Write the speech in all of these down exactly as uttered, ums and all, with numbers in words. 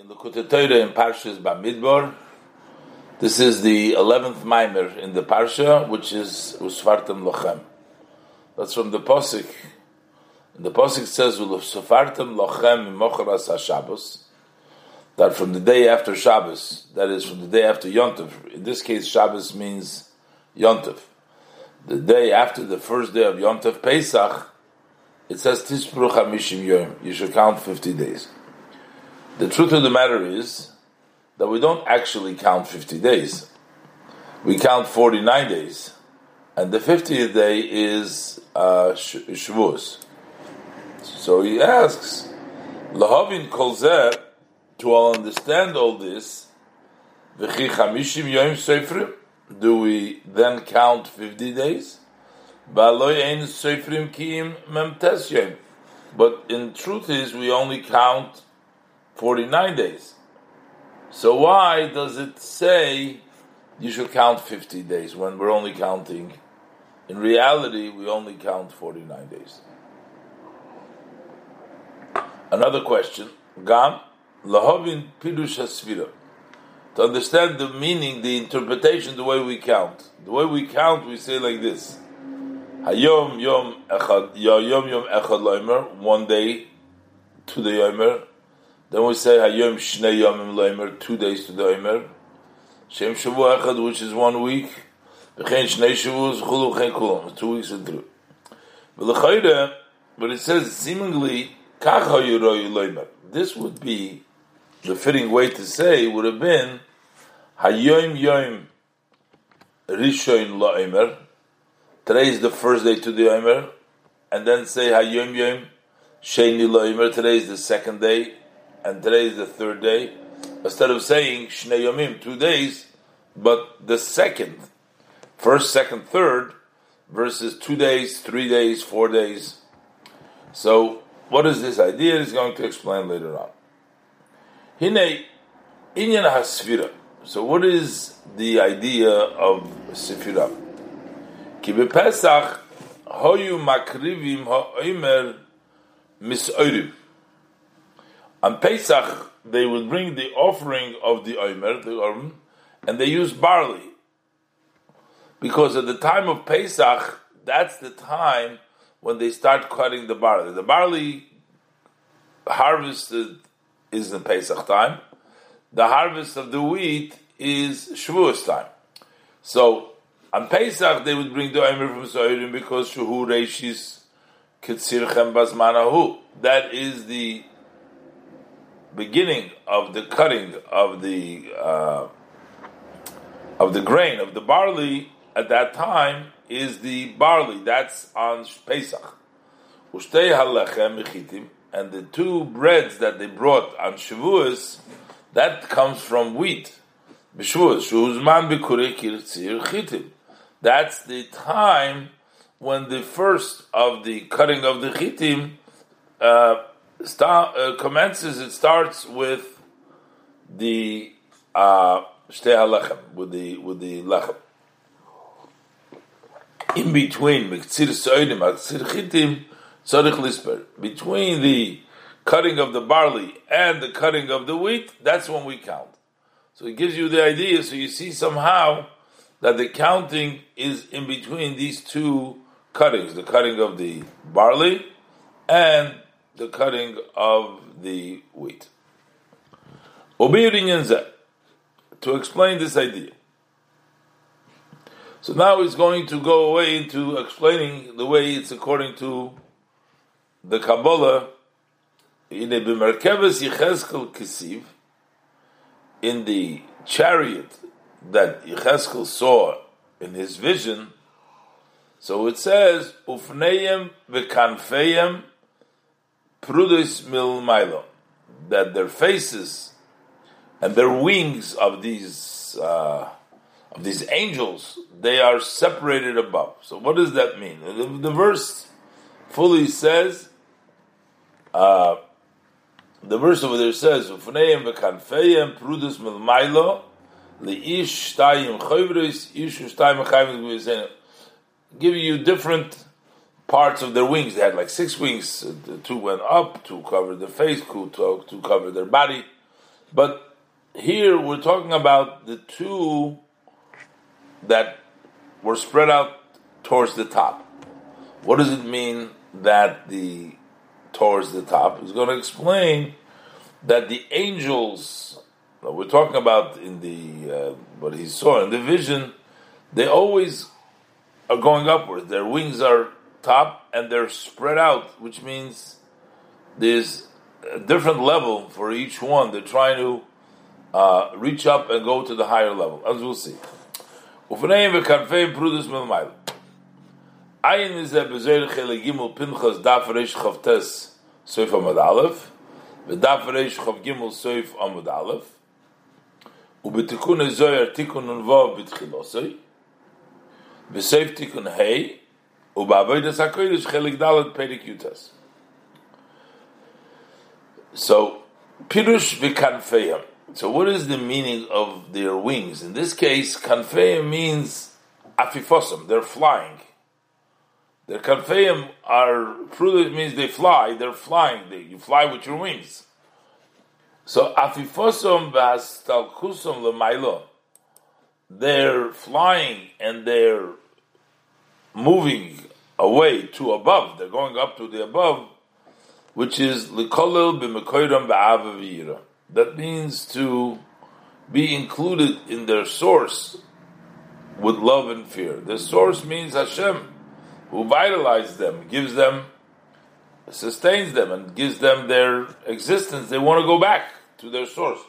In Likutei Torah in Parshas Bamidbar, this is the eleventh Maimer in the Parsha, which is Usfartem Lochem. That's from the Posik. And the Posik says, Usfartem Lochem Mocheras HaShabbos, that from the day after Shabbos, that is from the day after Yom Tov. In this case, Shabbos means Yom Tov. The day after the first day of Yom Tov Pesach, it says, Tispru Chamishim Yom, you should count fifty days. The truth of the matter is that we don't actually count fifty days. We count forty-nine days. And the fiftieth day is uh, Shavuos. So he asks, Lahavin kol zeh, to all understand all this, v'chi chamishim yom sofrim, do we then count fifty days? Ba'lo ein sofrim ki'im memtes yom. But in truth is, we only count forty-nine days. So why does it say you should count fifty days when we're only counting? In reality, we only count forty-nine days. Another question. Gam, lahavin pirush hasefirah. To understand the meaning, the interpretation, the way we count. The way we count, we say like this. Hayom yom echad, yom yom echad loimer, one day to the yomer. Then we say Hayom Shnei Yomim Loimer, two days to the Omer. Shem Shavu Echad, which is one week. V'chein Shnei Shavuos Chulu V'chein Kulam, two weeks and through. V'lechayre, but it says seemingly Kach Hayu Royu Loimer. This would be the fitting way to say would have been Hayom Yom Rishon Loimer. Today is the first day to the Omer, and then say Hayom Yom Sheni Loimer. Today is the second day. And today is the third day. Instead of saying Shnei Yomim, two days, but the second, first, second, third, versus two days, three days, four days. So, what is this idea? He's going to explain later on. Hine inyan hasefirah. So, what is the idea of Sefirah? Ki b'Pesach hoyu makrivim ha'omer mis'orim. On Pesach, they would bring the offering of the Omer, the Korban, and they use barley. Because at the time of Pesach, that's the time when they start cutting the barley. The barley harvested is in Pesach time. The harvest of the wheat is Shavuos time. So, on Pesach, they would bring the Omer from Shoyrim because Shuhu Reishis Ketzirchem Bazmanahu. That is the beginning of the cutting of the uh, of the grain of the barley at that time is the barley that's on Pesach, and the two breads that they brought on Shavuos that comes from wheat. That's the time when the first of the cutting of the chitim. Uh, Start, uh, commences, it starts with the uh, shtei halechem, with the with the lechem. In between, between the cutting of the barley and the cutting of the wheat, that's when we count. So it gives you the idea, so you see somehow that the counting is in between these two cuttings, the cutting of the barley and the cutting of the wheat. To explain this idea. So now he's going to go away into explaining the way it's according to the Kabbalah. In the chariot that Yecheskel saw in his vision, so it says, Ufneyem v'kanfeyem Prudus mil milo, that their faces and their wings of these uh, of these angels, they are separated above. So what does that mean? The, the verse fully says, uh, the verse over there says, "Ufneim v'kanfeim prudus mil milo leish shtayim chayvris ish shtayim chayvris." Give you different parts of their wings. They had like six wings. Two went up, two covered their face, two covered their body. But here we're talking about the two that were spread out towards the top. What does it mean that the towards the top? It's going to explain that the angels that we're talking about in the uh, what he saw in the vision, they always are going upward. Their wings are top and they're spread out, which means there's a different level for each one. They're trying to uh, reach up and go to the higher level, as we'll see. Ayin is a bezer chelegimul pinchas daf reish chavtes soif amud aleph, v'daf reish chavgimul soif amud aleph, ubetikun ezoyer tikun unvav b'tchilosei, v'soif tikun hey, ubavoidas hakodesh cheleg dalet perik yutas. So pirush v'kanfeim. So what is the meaning of their wings? In this case, kanfeim means afifosum. They're flying. Their kanfeim are prudent, means they fly, they're flying, they, you fly with your wings. So, afifosom v'astalkusom l'maylo, they're flying and they're moving away to above, they're going up to the above, which is l'kolel b'mekoyram ba'ava v'yira. That means to be included in their source with love and fear. The source means Hashem, who vitalizes them, gives them, sustains them, and gives them their existence. They want to go back to their source.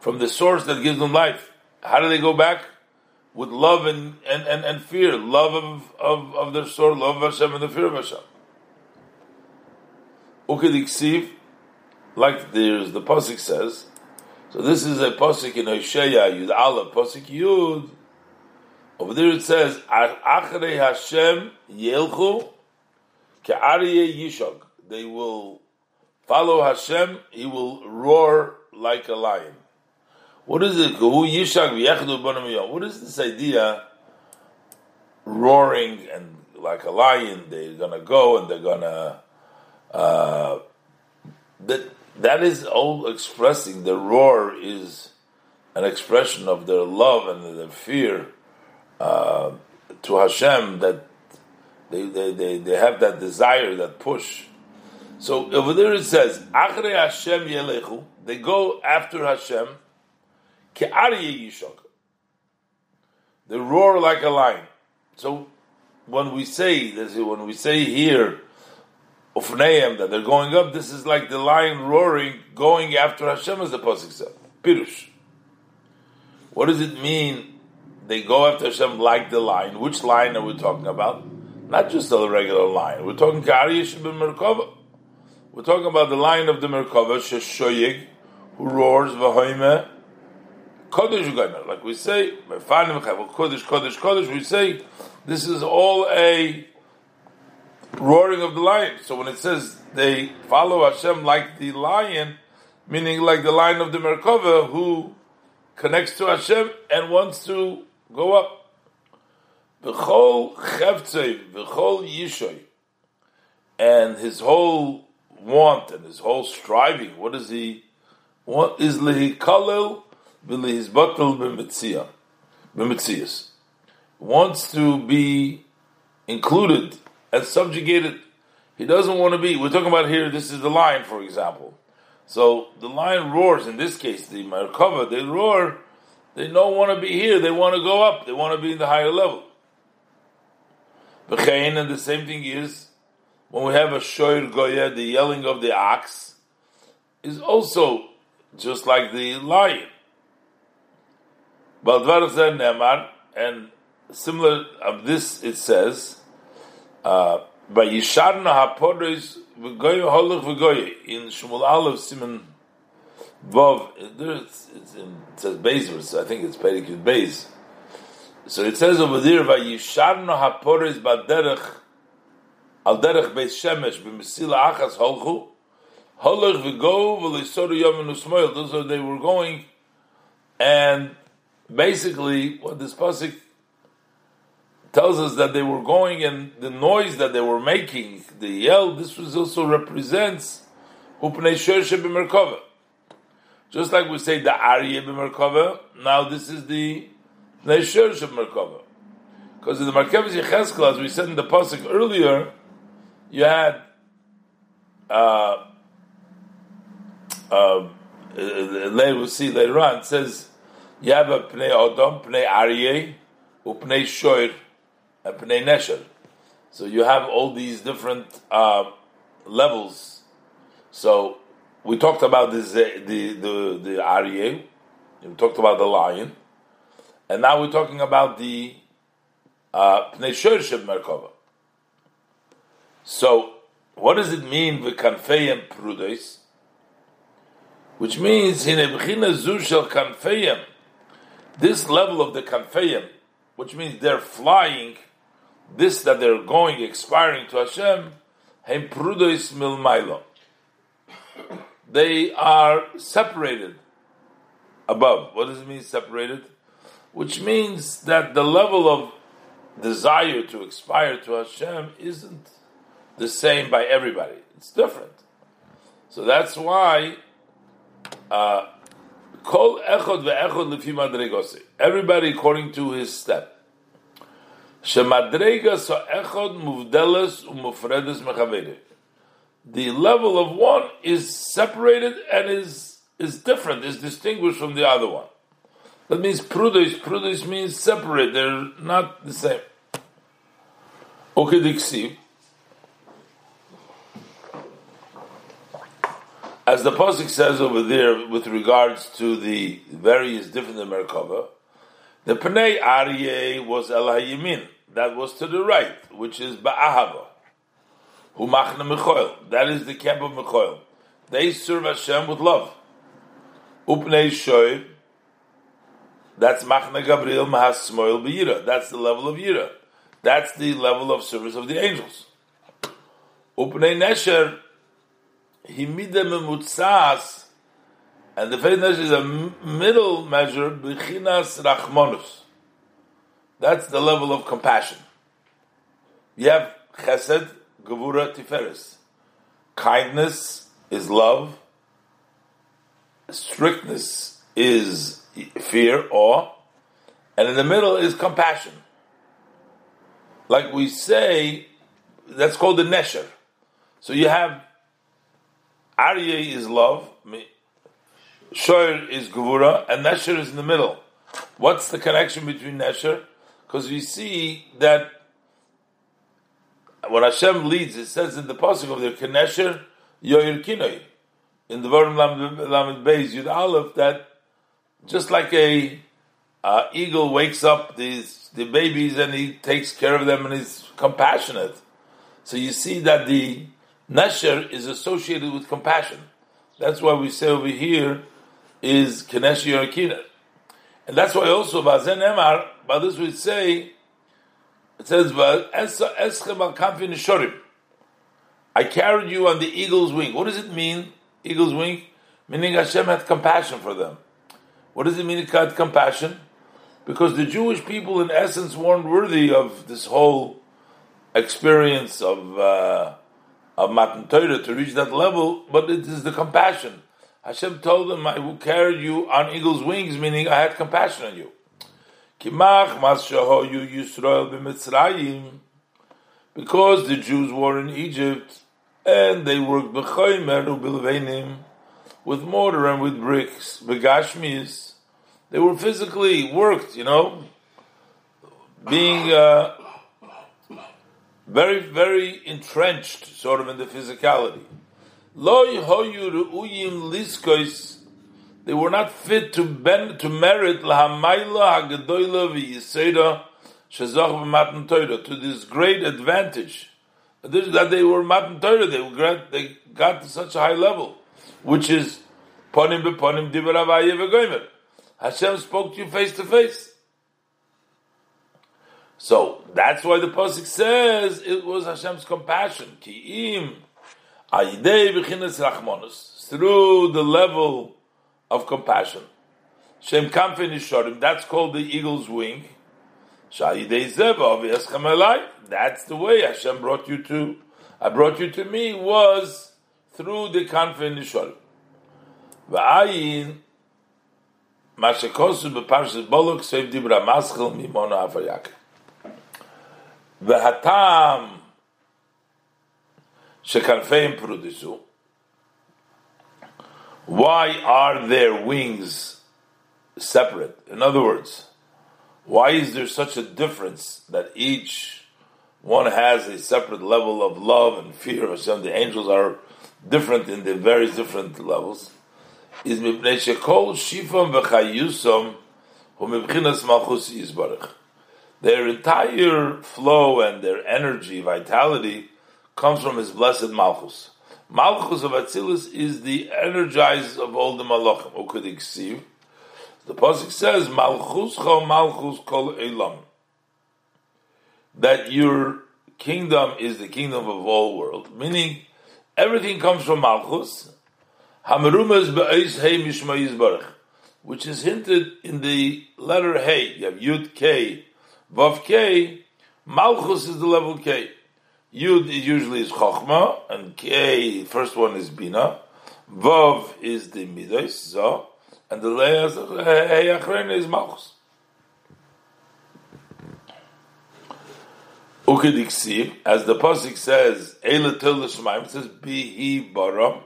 From the source that gives them life. How do they go back? With love and, and, and, and fear. Love of, of, of their source, love of Hashem, and the fear of Hashem. Ukediksiv, like there's the Posik says, so this is a Posik in Hosea, Yud Aleph, Posik Yud. Over there it says, "Achrei Hashem yelchu ke'aryeh yishog." They will follow Hashem. He will roar like a lion. What is it? What is this idea? Roaring and like a lion, they're gonna go and they're gonna. Uh, that that is all expressing. The roar is an expression of their love and their fear. Uh, to Hashem, that they, they, they, they have that desire, that push. So over there it says, "Achrei Hashem yelechu." They go after Hashem. Ke'aryeh yishok. They roar like a lion. So when we say this, when we say here, "Ufneim," that they're going up, this is like the lion roaring, going after Hashem, as the pasuk says. Pirush. What does it mean? They go after Hashem like the lion. Which lion are we talking about? Not just a regular lion. We're talking Aryeh Merkava. We're talking about the lion of the Merkava, Shoyr, who roars v'hoimeh kodesh gomer. Like we say, Efanim kodesh kodesh kodesh. We say this is all a roaring of the lion. So when it says they follow Hashem like the lion, meaning like the lion of the Merkava, who connects to Hashem and wants to go up. B'chol chevtzei, b'chol yishoy. And his whole want and his whole striving, what is he want? Is lehikalel v'lehizbatel b'metziah. B'metzias. Wants to be included and subjugated. He doesn't want to be. We're talking about here, this is the lion, for example. So the lion roars, in this case, the Merkava, they roar. They don't want to be here. They want to go up. They want to be in the higher level. And the same thing is, when we have a shoyr goya, the yelling of the ox, is also just like the lion. And similar of this, it says, uh, by Yisharna HaPodois V'goyo Holach V'goyo, in Shmuel Aleph, Simon Vov, it's, it's in, it says Beis, I think it's Perikud Beis. So it says over there, Vayisharno haPoris b'derech al derech Beis Shemesh b'mesila achas holchu holach v'go v'leisoru yamin usmoil. Those are they were going, and basically what this pasuk tells us that they were going, and the noise that they were making, the yell, this was also represents upnei shoyr shebemerkava. Just like we say the Aryeh b'Merkava, now this is the Nesher of Merkava. Because in the Merkava Yecheskel, as we said in the Posik earlier, you had uh, uh, we'll see later on, it says you have a Pnei Odom, Pnei Aryeh, Pnei Shoyr, and Pnei Nesher. So you have all these different uh, levels. So we talked about this, uh, the the the Aryeh. We talked about the lion, and now we're talking about the uh, Pnei Shoyr Sheb Merkava. So what does it mean v'kanfeyem prudes? Which means hine b'china zu shel kanfeyem. This level of the kanfeyem, which means they're flying, this that they're going, expiring to Hashem, heim prudois milmailo. They are separated above. What does it mean, separated? Which means that the level of desire to expire to Hashem isn't the same by everybody. It's different. So that's why uh, Kol echod ve'echod lefi madregose. Everybody according to his step. Shemadrega so echod muvdeles umufredes mechavede. The level of one is separated and is is different, is distinguished from the other one. That means prudois. Prudois means separate. They're not the same. Okediksi. As the Posik says over there with regards to the various different Merkava, the Pnei Aryeh was El Hayimin, that was to the right, which is Ba'ahava, Humachna Michoel, that is the camp of Michoel. They serve Hashem with love. Upnei Shoyr, that's Machna Gabriel Mahasmoil B'Yira, that's the level of Yira, that's the level of service of the angels. Upnei Nesher, Himida Memutsas, and the faith measure is a middle measure, Bechinas Rachmanus. That's the level of compassion. You have Chesed, Gevura, Tiferes. Kindness is love. Strictness is fear, awe. And in the middle is compassion. Like we say, that's called the Nesher. So you have Aryeh is love, Shoyr is Gevura, and Nesher is in the middle. What's the connection between Nesher? Because we see that when Hashem leads, it says in the Pasuk of the Nesher, Yoyr Kinoi, in the Varim Lamed Beis Yud Aleph, that just like a uh, eagle wakes up these the babies and he takes care of them and he's compassionate. So you see that the Nesher is associated with compassion. That's why we say over here is Keneshi Yorkina. And that's why also Bazen Emar, by this we say, it says, I carried you on the eagle's wing. What does it mean, eagle's wing? Meaning Hashem had compassion for them. What does it mean it had compassion? Because the Jewish people in essence weren't worthy of this whole experience of uh, of Matan Torah to reach that level, but it is the compassion. Hashem told them, I will carry you on eagle's wings, meaning I had compassion on you. Because the Jews were in Egypt, and they worked with mortar and with bricks, begashmis. They were physically worked, you know, being Uh, very, very entrenched, sort of in the physicality. They were not fit to bend, to merit to this great advantage. This, that they were Matan Torah, they were they got to such a high level, which is ponim beponim diber avaye v'gomer. Hashem spoke to you face to face. So that's why the Pasuk says it was Hashem's compassion. Ki'im ayidei b'chinas rachmanus, through the level of compassion. Shem kamfei nisharim, that's called the eagle's wing. Sha'ayidei zeh v'aviyaschem elai, that's the way Hashem brought you to, I brought you to me, was through the kamfei nisharim. V'ayin mashekosu b'parshas bolok seiv dibra maschil mimono afayake. V'hatam shekanfeim prudisu. Why are their wings separate? In other words, why is there such a difference that each one has a separate level of love and fear of Hashem? The angels are different in the various different levels. Is mipnei shekol shifam v'chayusam hu mibchinas malchus yisbarach. Their entire flow and their energy, vitality, comes from His blessed malchus. Malchus of Atzilus is the energizer of all the malachim. Who could exceed? The Posik says, "Malchus cho malchus kol elam." That your kingdom is the kingdom of all world, meaning everything comes from malchus. Hamerumez be'eis hey mishmayis barach, which is hinted in the letter hey. You have yud k, vav k. Malchus is the level k. Yud usually is Chokhmah, and K, first one is Bina. Vav is the Midas, Zohar, and the Leah Achrena is Malchus. Ukedik as the Posik says, Eila Til Shemaim says, Behi Baram.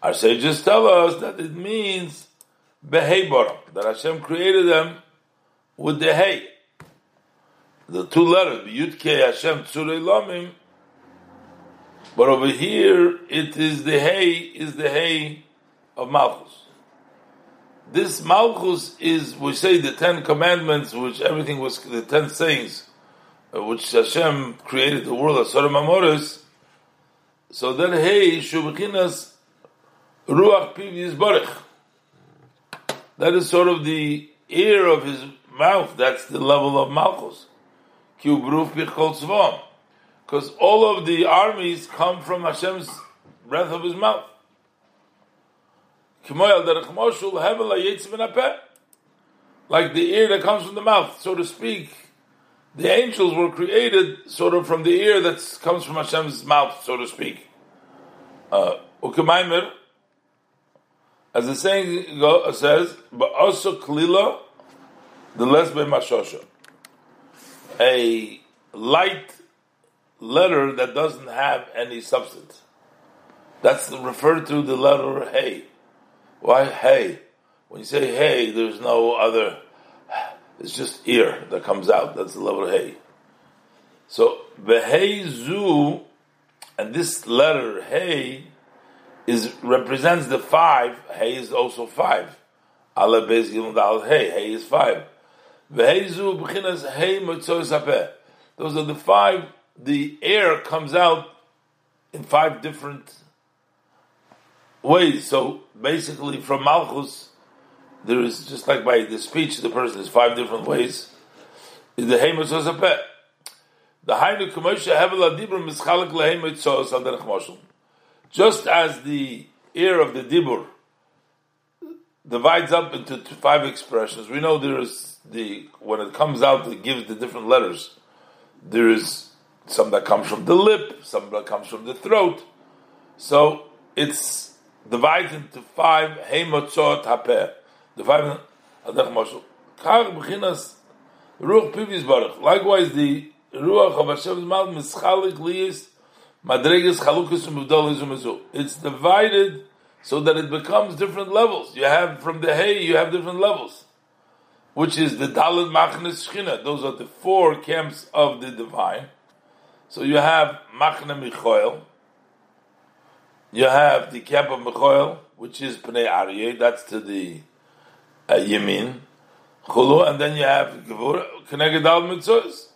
Our sages tell us that it means Behi Baram, that Hashem created them with the Hay. The two letters, Yud K Hashem Tzurei Lamim, but over here it is the Hay, is the Hay of Malchus. This Malchus is, we say, the Ten Commandments, which everything was, the Ten Sayings, which Hashem created the world as Asar Mamoros. So that Hay, Shubchinas, Ruach Piv Yisbarach. That is sort of the ear of his mouth, that's the level of Malchus. Because all of the armies come from Hashem's breath of His mouth. Like the ear that comes from the mouth, so to speak, the angels were created sort of from the ear that comes from Hashem's mouth, so to speak. Uh, as the saying goes, says, but also klila, the less by mashosha. A light letter that doesn't have any substance. That's referred to the letter hey. Why hey? When you say hey, there's no other, it's just ear that comes out. That's the letter hey. So, behezu, and this letter hey is represents the five. Hey is also five. Aleph beis gimel dalet hey. Hey is five. Those are the five, the air comes out in five different ways. So basically from Malchus, there is, just like by the speech, the person is five different ways. Is the Hey Mitzos Apeh. The Hainu Kamosha Hevel Adibur Mischalak Lehe Mitzos Aderech Moshul. Just as the ear of the Dibur divides up into five expressions, we know there is The when it comes out, it gives the different letters. There is some that comes from the lip, some that comes from the throat. So it's divided into five. Hey, motzot hapeh. The five. Likewise, the ruach of Hashem's mouth mischalik liyis madreges chalukus umudalizum. It's divided so that it becomes different levels. You have from the hey, you have different levels, which is the Dalet Machnes Shechina. Those are the four camps of the divine. So you have Machne Michoel. You have the camp of Michoel, which is Pnei Aryeh. That's to the uh, Yemin. Chulu, and then you have Gevura, Keneged Al Mitzvos.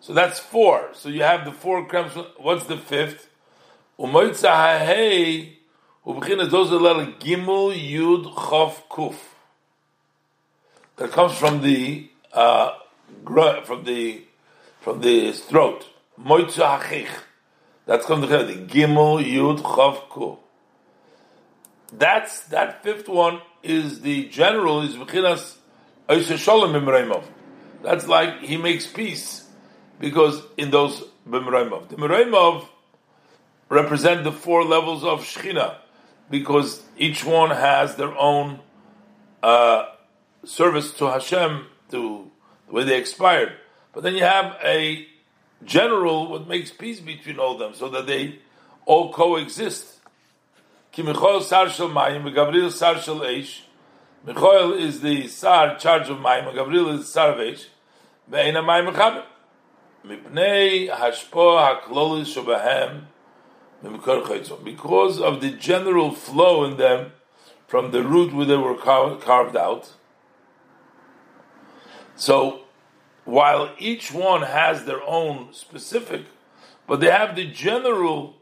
So that's four. So you have the four camps. What's the fifth? Umoitza HaHei Ubchina. Those are letter Gimel Yud Chof Kuf. That comes from the uh, from the from the throat. Moitza Cheikh. That's from the Gimel Yud Chav Ku. That's that fifth one is the general is Bechinas Oiseh Shalom B'Meraimov. That's like he makes peace because in those B'Meraimov, the Meraimov represent the four levels of Shechina. because each one has their own uh, service to Hashem, to the way they expired. But then you have a general what makes peace between all of them, so that they all coexist. Ki Michoel sar shel mayim, Gabriel sar shel eish. Michoel is the sar, charge of mayim, Gabriel is the sar of eish. Ve'ein hamayim mechaber. Mipnei hashpo hakloli shobahem. Because of the general flow in them from the root where they were carved out. So, while each one has their own specific, but they have the general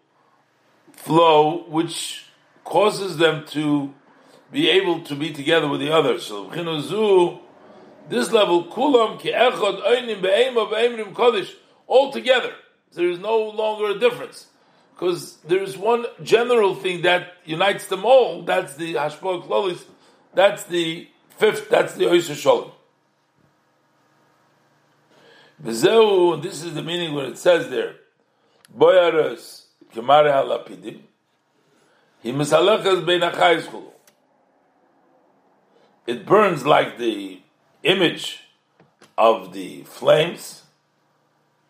flow which causes them to be able to be together with the others. So, this level, kulam ki echod einim be'ema be'emrim kodesh, all together. There is no longer a difference. Because there is one general thing that unites them all. That's the Hashpoch Lolis. That's the fifth. That's the Oyser Sholem. V'zehu, this is the meaning when it says there. Boyaros kemare halapidim. He misalachas beinachayis chulu. It burns like the image of the flames.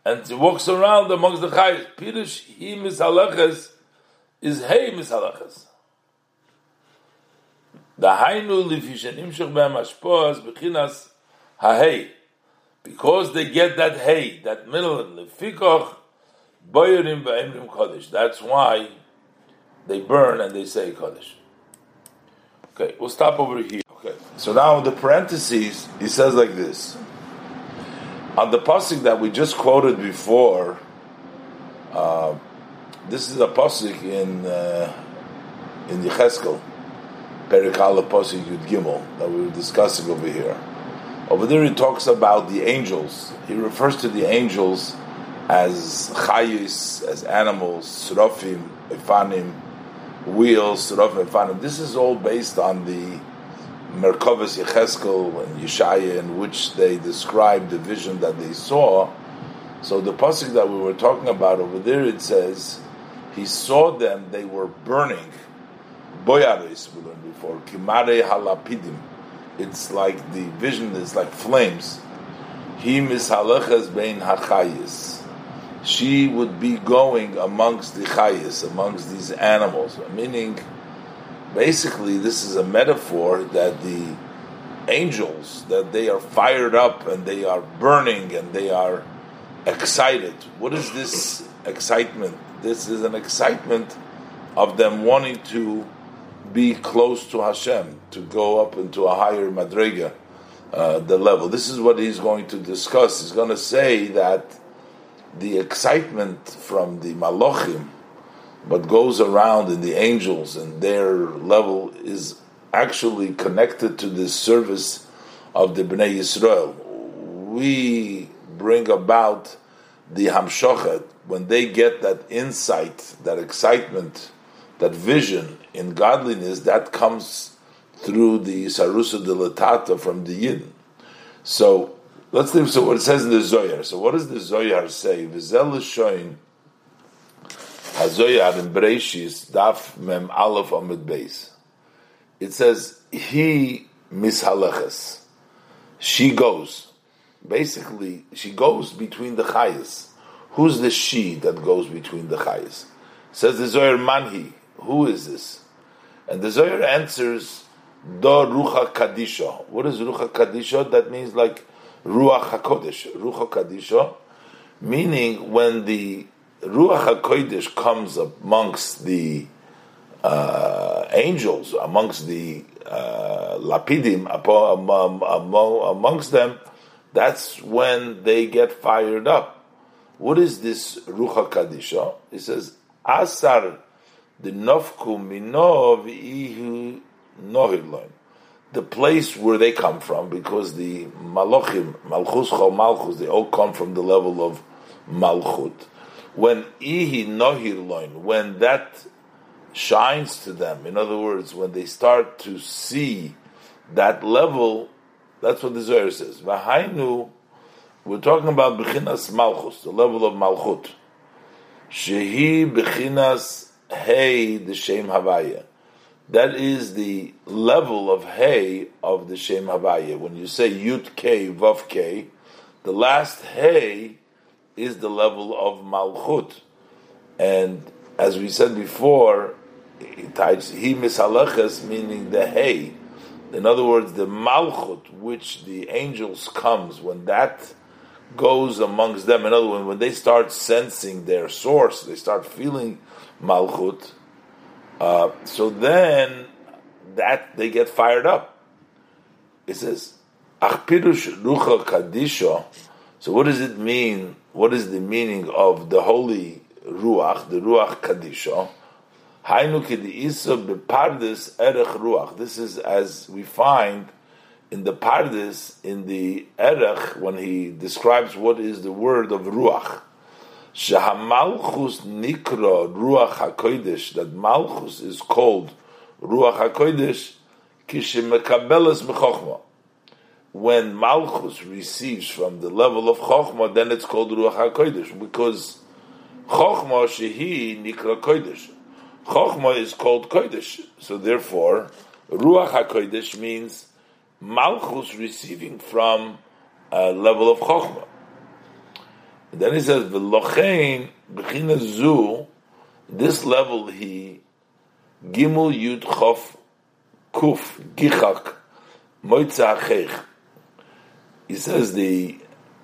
And he walks around amongst the chayes. Pirush he misalachas is hey misalachas. The haynu lifishen imshach behem hashpoas bechinas hahei, because they get that hay, that middle lefikoch boyerim ve'emrim kodesh. That's why they burn and they say kodesh. Okay, we'll stop over here. Okay, so now the parentheses he says like this. On the Posik that we just quoted before, uh, this is a Posik in uh, in Yecheskel, Perikala Posik Yud Gimel, that we were discussing over here. Over there he talks about the angels. He refers to the angels as Chayis, as animals, Surafim, Efanim, wheels, Surafim, Efanim. This is all based on the Merkavas Yecheskel and Yeshaya, in which they describe the vision that they saw. So the pasuk that we were talking about over there, it says, he saw them, they were burning. Boyaris, we learned before, Kimare halapidim. It's like the vision is like flames. He misalachas bein hachayis. She would be going amongst the chayis, amongst these animals, meaning basically, this is a metaphor that the angels, that they are fired up and they are burning and they are excited. What is this excitement? This is an excitement of them wanting to be close to Hashem, to go up into a higher madrega, uh, the level. This is what he's going to discuss. He's going to say that the excitement from the malachim, but goes around in the angels, and their level is actually connected to the service of the Bnei Yisrael. We bring about the Hamshochet when they get that insight, that excitement, that vision in godliness that comes through the Sarusa Dilatata from the Yidden. So let's think. So what it says in the Zohar. So what does the Zohar say? V'zel shoyin. Hazoyar in Bereshis Daf Mem Aleph Amud Beis. It says he mishalaches. She goes. Basically, she goes between the chayes. Who's the she that goes between the chayes? Says the Zohar Manhi. Who is this? And the Zohar answers Do Ruach Hakodesh. What is Ruach Hakodesh? That means like Ruach Hakodesh. Ruach Hakodesh, meaning when the Ruach HaKodesh comes amongst the uh, angels, amongst the uh, Lapidim, amongst them, that's when they get fired up. What is this Ruach HaKodesh? It says, Asar d'nofku mino v'ihu nohidloim. The place where they come from, because the Malachim, Malchus Chol Malchus, they all come from the level of Malchut. When ihi nohirloin, when that shines to them, in other words, when they start to see that level, that's what the Zohar says. V'hainu, we're talking about b'chinas malchus, the level of malchut. Shehi b'chinas hey the shem havaya. That is the level of Hey of the Shem Havaya. When you say Yud K, Vav K, the last Hey is the level of Malchut. And as we said before, he misaleches, meaning the Hey. In other words, the Malchut, which the angels comes, when that goes amongst them, in other words, when they start sensing their source, they start feeling Malchut, Uh, so then, that they get fired up. It says, "Ach pirush ruach kadisho." So, what does it mean? What is the meaning of the holy ruach, the ruach kadisho? Hainu k'di'iso bepardes erech ruach. This is as we find in the pardes, in the erech, when he describes what is the word of ruach. Shehamalchus nikra ruach hakodesh, that malchus is called ruach hakodesh kishemekabelas b'chokhmah. When malchus receives from the level of chokhmah, then it's called ruach hakodesh, because chokhmah shehi nikra kodesh. Chokhmah is called kodesh, so therefore ruach hakodesh means malchus receiving from a level of chokhmah. Then he says, "V'lochein b'china zu." This level he gimul yud chof kuf gichak moitza cheikh. He says the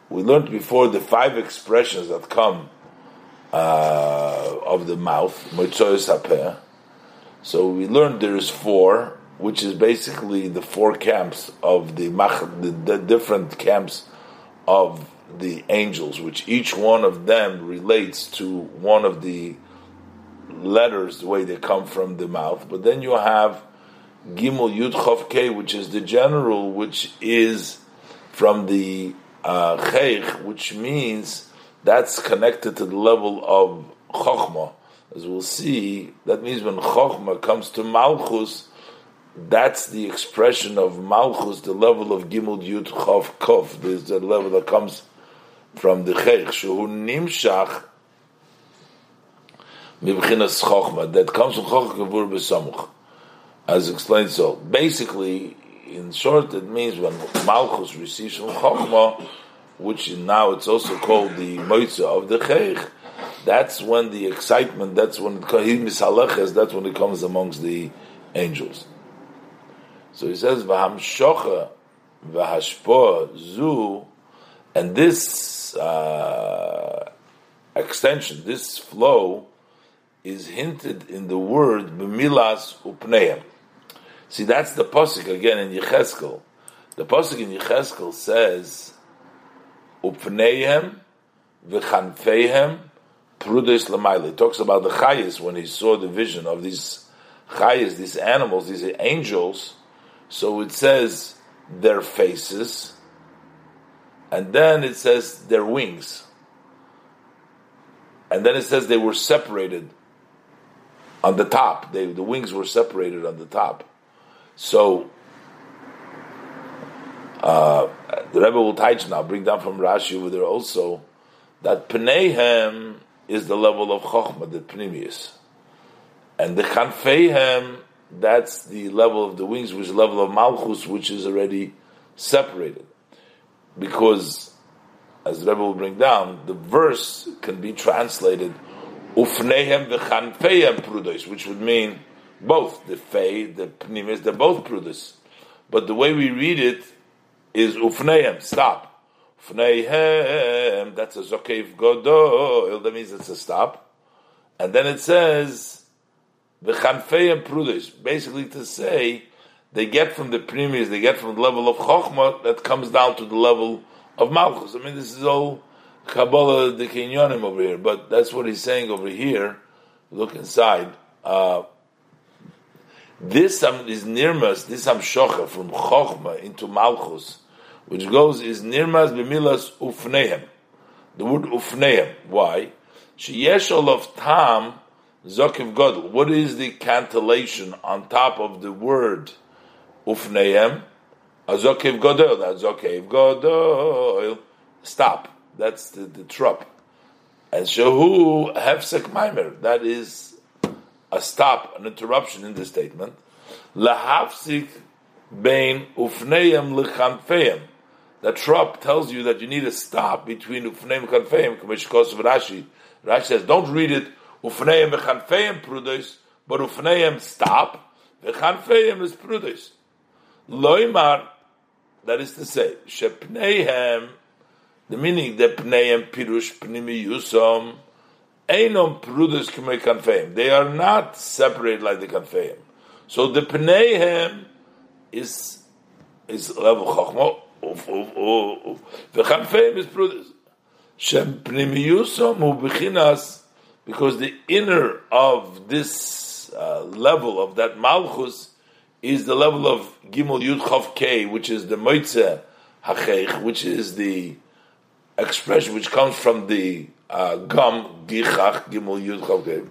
we learned before the five expressions that come uh, of the mouth moitzoyos hapeh. So we learned there is four, which is basically the four camps of the mach, the, the different camps of the angels, which each one of them relates to one of the letters, the way they come from the mouth. But then you have Gimel Yud Chof K, which is the general, which is from the uh, Cheikh, which means that's connected to the level of Chokhmah. As we'll see, that means when Chokhmah comes to Malchus, that's the expression of Malchus, the level of Gimel Yud Chof Kof. There's the level that comes from the Cheikh, Shehu Nimshach Mibchinas Chokhmah, that comes from Chokhmah Gevura B'Samuch, as explained so. Basically, in short, it means when Malchus receives from Chokhmah, which now it's also called the Moitza of the Cheikh, that's when the excitement, that's when it comes, that's when it comes amongst the angels. So he says, V'ham Shocha V'hashpo Zu. And this uh, extension, this flow, is hinted in the word b'milas upneim. See, that's the posik again in Yecheskel. The posik in Yecheskel says upneihem v'chanfeihem prudes l'mayla. He talks about the chayes when he saw the vision of these chayes, these animals, these angels. So it says their faces. And then it says their wings. And then it says they were separated on the top. They, the wings were separated on the top. So, uh, the Rebbe will teach now, bring down from Rashi over there also, that Pneihem is the level of Chokhmah, the Pnimius. And the Chanfeihem, that's the level of the wings, which is the level of Malchus, which is already separated. Because, as the Rebbe will bring down, the verse can be translated Ufnehem v'chanfeihem prudos, which would mean both the fei, the pnimis, they're both prudos. But the way we read it is Ufnehem, stop. Ufnehem, that's a zokev godol, that means it's a stop. And then it says v'chanfeihem prudos, basically to say they get from the primis, they get from the level of Chokhmah that comes down to the level of Malchus. I mean, this is all Kabbalah de Kinyonim over here, but that's what he's saying over here. Look inside. Uh, this um, is Nirmas, this Hamshocha from Chokhmah into Malchus, which goes is Nirmas b'milas ufnehem. The word ufnehem. Why? Sheyesh olav tam zokiv godel. What is the cantillation on top of the word Ufnehem, Azokev Godol, Azokev Godol. Stop. That's the, the trop. And Shehu Hefsek Maimer. That is a stop, an interruption in the statement. Lahafsik bein ufneim lechanfeim. That Trump tells you that you need to stop between ufneim and chanfeim. Kameshkos v'Rashi. Rashi says, don't read it ufneim v'chanfeim prudos, but ufneim stop, v'chanfeim is prudos. Loimar, that is to say, shepneihem. The meaning that pneihem pirush pnimi yusom einom prudos k'mei chanfeim. They are not separated like the chanfeim. So the pneihem is is level chokhmah. V'chanfeim is prudos. Shem pnimiyusom u'bechinas, because the inner of this uh, level of that malchus is the level of gimel yud chav kei, which is the moitze hacheich, which is the expression which comes from the uh, gum gichach gimel yud chav kei.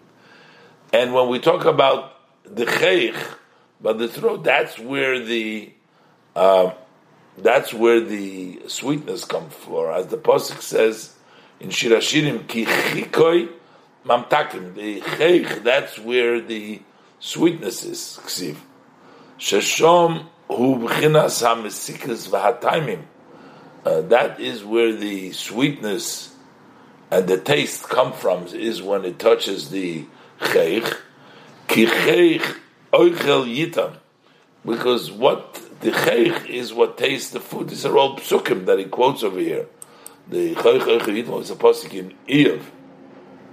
And when we talk about the cheikh, but the throat, that's where the uh, that's where the sweetness comes from, as the Posik says in Shir Hashirim, ki chikoi mamtakim, the cheikh, that's where the sweetness is. Ksiv. Sheshom hu b'chinas hamesikas v'hataimim. That is where the sweetness and the taste come from, is when it touches the cheikh. Ki cheikh oichel yitam. Because what the cheikh is, what tastes the food. These are all psukim that he quotes over here. The cheikh oichel yitam is a pasuk in Eiv.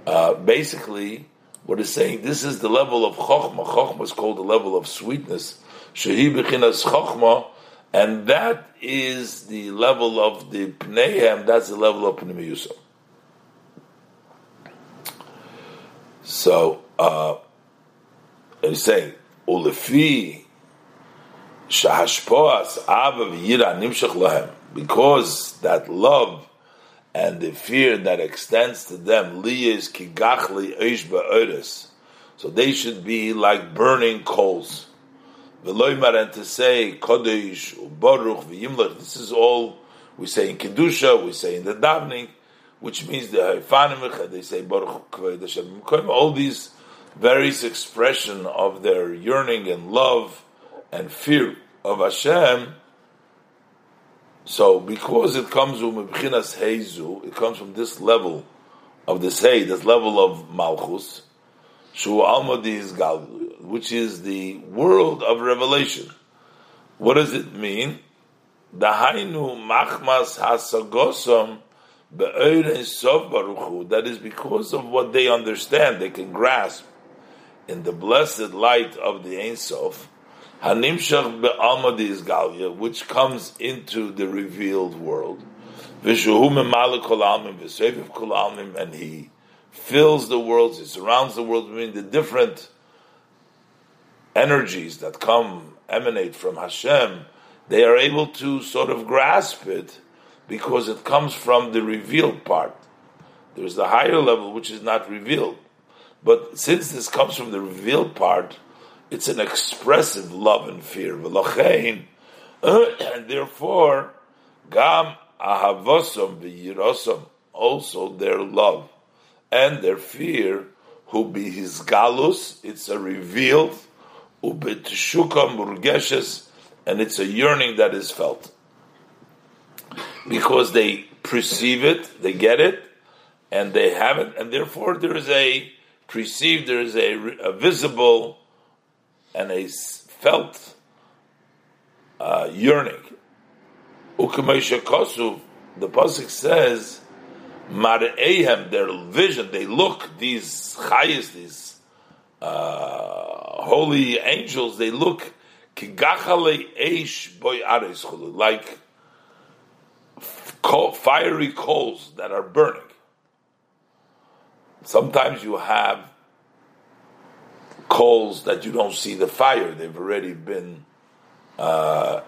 Uh, basically, what it's saying, this is the level of chokhmah. Chokhmah is called the level of sweetness. Shehi b'chinas chokhmah, and that is the level of the pneihem, that's the level of pneimiyusom. So, uh, it's saying, ulefi shahashpoas avav yira nimshach lahem, because that love and the fear that extends to them, liyes kigachli eish ba'odes, so they should be like burning coals. V'loimar, and to say kodesh ubaruch v'yimlech. This is all we say in kedusha, we say in the davening, which means the efanim. They say baruch k'vodesh mikoyim. All these various expression of their yearning and love and fear of Hashem. So, because it comes from Mibchinas Heizu, it comes from this level of this Hei, this level of Malchus, Shu Almadi is Gal, which is the world of revelation. What does it mean? Dahainu Machmas Hasagosom Be'er Ein Sof Baruchu. That is because of what they understand, they can grasp in the blessed light of the Ein Sof. Hanimshach be'almadi is galia, which comes into the revealed world. Vishuhu me'mala kol almim, v'seifiv kol almim, and he fills the world, he surrounds the world, meaning the different energies that come, emanate from Hashem, they are able to sort of grasp it, because it comes from the revealed part. There's the higher level, which is not revealed. But since this comes from the revealed part, it's an expressive love and fear. V'lochein, and therefore, gam ahavosom v'yirosom, also their love and their fear, who be his galus, it's a revealed, ubetshukam murgeshes, and it's a yearning that is felt. Because they perceive it, they get it, and they have it, and therefore there is a perceived, there is a, a visible and a felt uh, yearning. U'kameisha kosuv, the Pasuk says, Mar'eihem, their vision, they look, these chayas, these uh, holy angels, they look, Kigachale eish boi ares chulu, like coal, fiery coals that are burning. Sometimes you have coals that you don't see the fire, they've already been uh,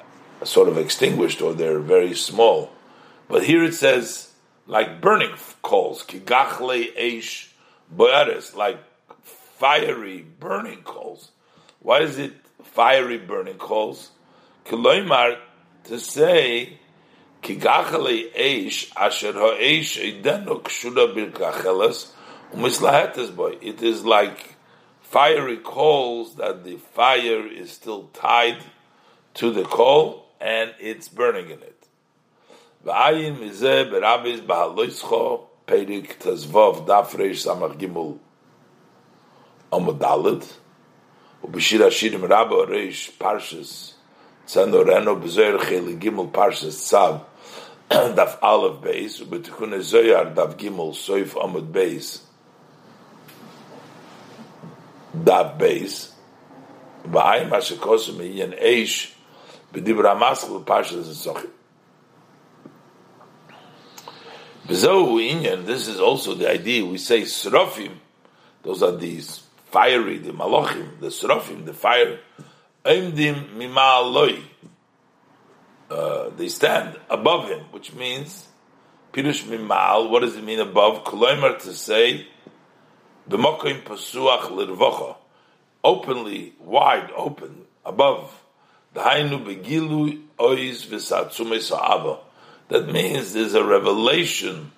sort of extinguished, or they're very small. But here it says, like burning coals, kigachle eish boyares, like fiery burning coals. Why is it fiery burning coals? Kiloimar, to say, kigachle eish asher ha'eish eidenok shuda birkachelas umislahetes boy. It is like fiery coals, that the fire is still tied to the coal and it's burning in it. Daf Aleph Beis, ubetikune Zohar Daf Gimel Soif Amud Beis Daf Beis ba'ayim hashekosum me'yin eish b'dibra maschil parshas Nesochim. B'zohu inyan. This is also the idea. We say Surafim. Those are these fiery, the Malachim, the Surafim, the fire. Oimdim mima'aloi. Uh, they stand above him, which means Pirush Mimal. What does it mean above? Kloimer, to say B'mokim Pasuach L'Rvocha, openly, wide open, above. D'hainu Begilu Oiz V'Satzumei Sa'ava. That means there's a revelation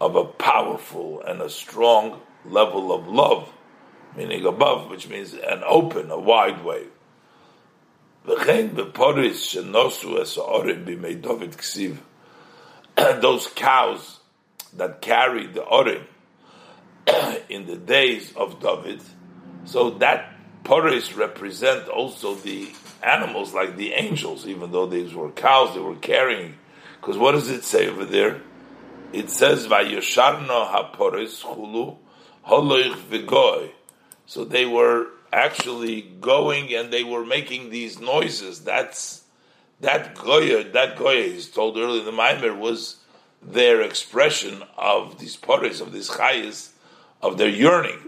of a powerful and a strong level of love, meaning above, which means an open, a wide way. Those cows that carried the Orim in the days of David, so that poris represent also the animals like the angels, even though these were cows they were carrying. Because what does it say over there? It says, so they were actually going and they were making these noises. That's that goya, that goya is told earlier, the Maimer was their expression of these poris, of these chayas, of their yearning.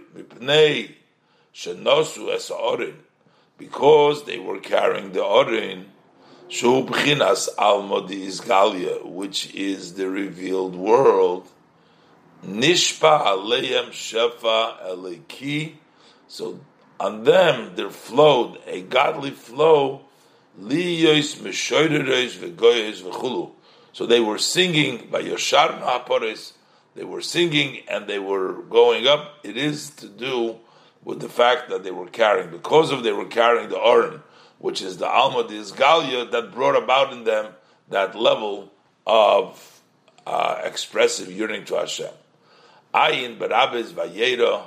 Because they were carrying the orin, shu b'chinas almodi izgalia, which is the revealed world. Nishpa aleyem shefa eleki. So on them there flowed a godly flow. So they were singing by Yoshar Hapores. They were singing and they were going up. It is to do with the fact that they were carrying, because of they were carrying the Oren, which is the Alma Dizgalia, that brought about in them that level of uh, expressive yearning to Hashem. Ayin Barabes Vayera.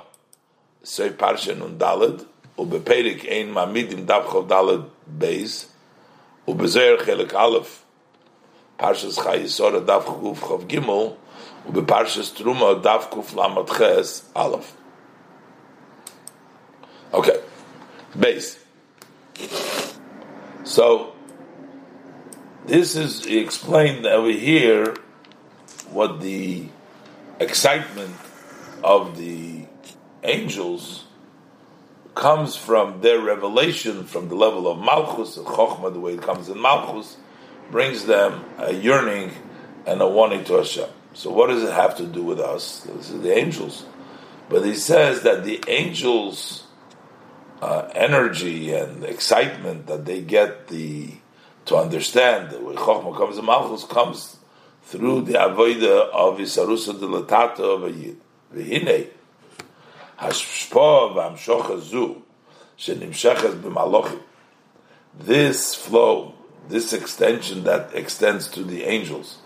Say Parsha Nun Daled, ubeperik ein mamidim davchov Daled beis, ubezer chelik aleph, Parshas Chayisora davchuf chav gimel, ubeparshas Truma davkuf lamat ches aleph. Okay, beis. So this is explained over here what the excitement of the angels comes from their revelation from the level of Malchus and Chokhmah, the way it comes in Malchus, brings them a yearning and a wanting to Hashem. So what does it have to do with us? This is the angels. But he says that the angels' uh, energy and excitement that they get the to understand the way Chokhmah comes in Malchus comes through the avodah of Yisarusa Delatata of V'hinei. This flow, this extension that extends to the angels,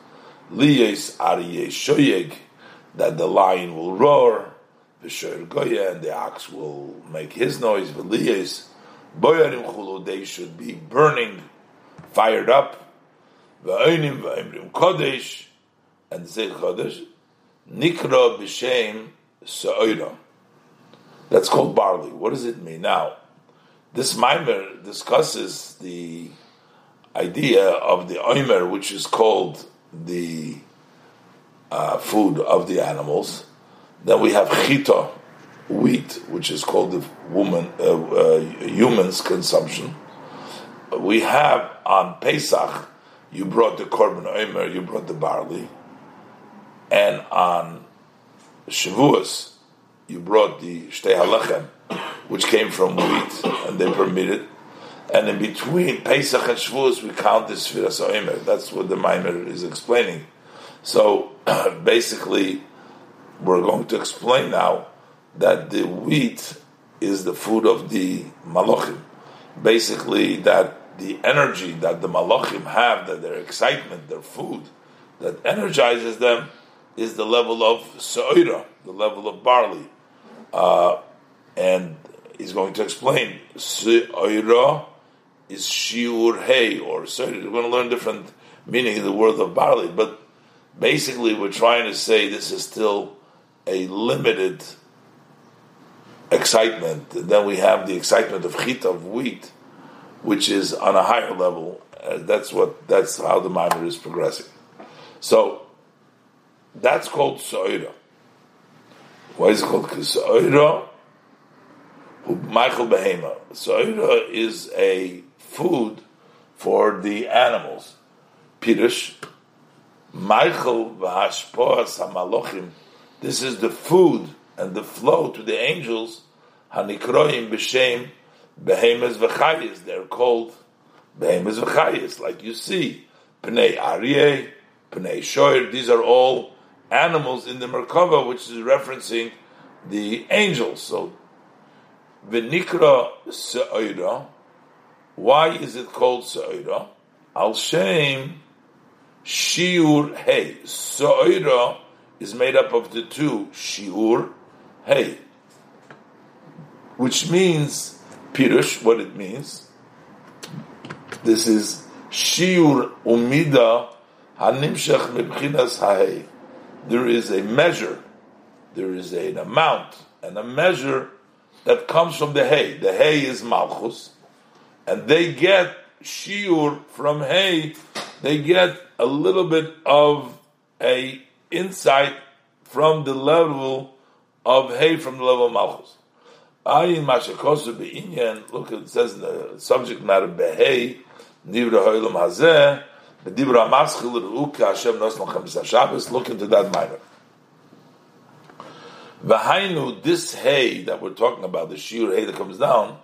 that the lion will roar, and the ox will make his noise, they should be burning, fired up, and say Chodesh, Nikra B'Shem So'ira. That's called barley. What does it mean? Now, this Maimer discusses the idea of the Omer, which is called the uh, food of the animals. Then we have chita, wheat, which is called the woman, uh, uh, human's consumption. We have on Pesach, you brought the Korban Omer, you brought the barley. And on Shavuos, you brought the shtei halechem, which came from wheat, and they permitted. And in between Pesach and Shavuos, we count the Sefirah Omer. That's what the Maimer is explaining. So basically, we're going to explain now that the wheat is the food of the Malachim. Basically, that the energy that the Malachim have, that their excitement, their food, that energizes them, is the level of Se'ira, the level of barley. Uh, and he's going to explain, Se'ira is Shiur Hei, or Se'ira. We're going to learn different meaning in the word of barley, but basically we're trying to say this is still a limited excitement. And then we have the excitement of chit, of wheat, which is on a higher level. Uh, that's what. That's how the Maimer is progressing. So that's called Se'ira. Why is it called Se'ira? Michoel Behema. Se'ira is a food for the animals. Pirush, Michoel v'hashpoas hamalochim. This is the food and the flow to the angels. Hanikroim b'shem behemes v'chayis. They're called behemes v'chayis, like you see. Pnei Aryeh, Pnei Shoyr. These are all animals in the Merkava, which is referencing the angels. So v'nikra se'ira. Why is it called se'ira? Al shem shiur hey. Se'ira is made up of the two, shiur, hey, which means, pirush, what it means, this is shiur umida hanimshach mebchinas ha'hei. There is a measure, there is an amount, and a measure that comes from the hay. The hay is malchus, and they get shiur from hay, they get a little bit of a insight from the level of Hay, from the level of Malchus. Ayin Mashakosu Beinyan, look, it says in the subject matter, Behei, Nivra Hoylum Hazeh, Nivra Maschil Ruka Hashem Nosman Chamis HaShabbos, look into that minor. V'hainu, this Hay that we're talking about, the Shiur Hay that comes down,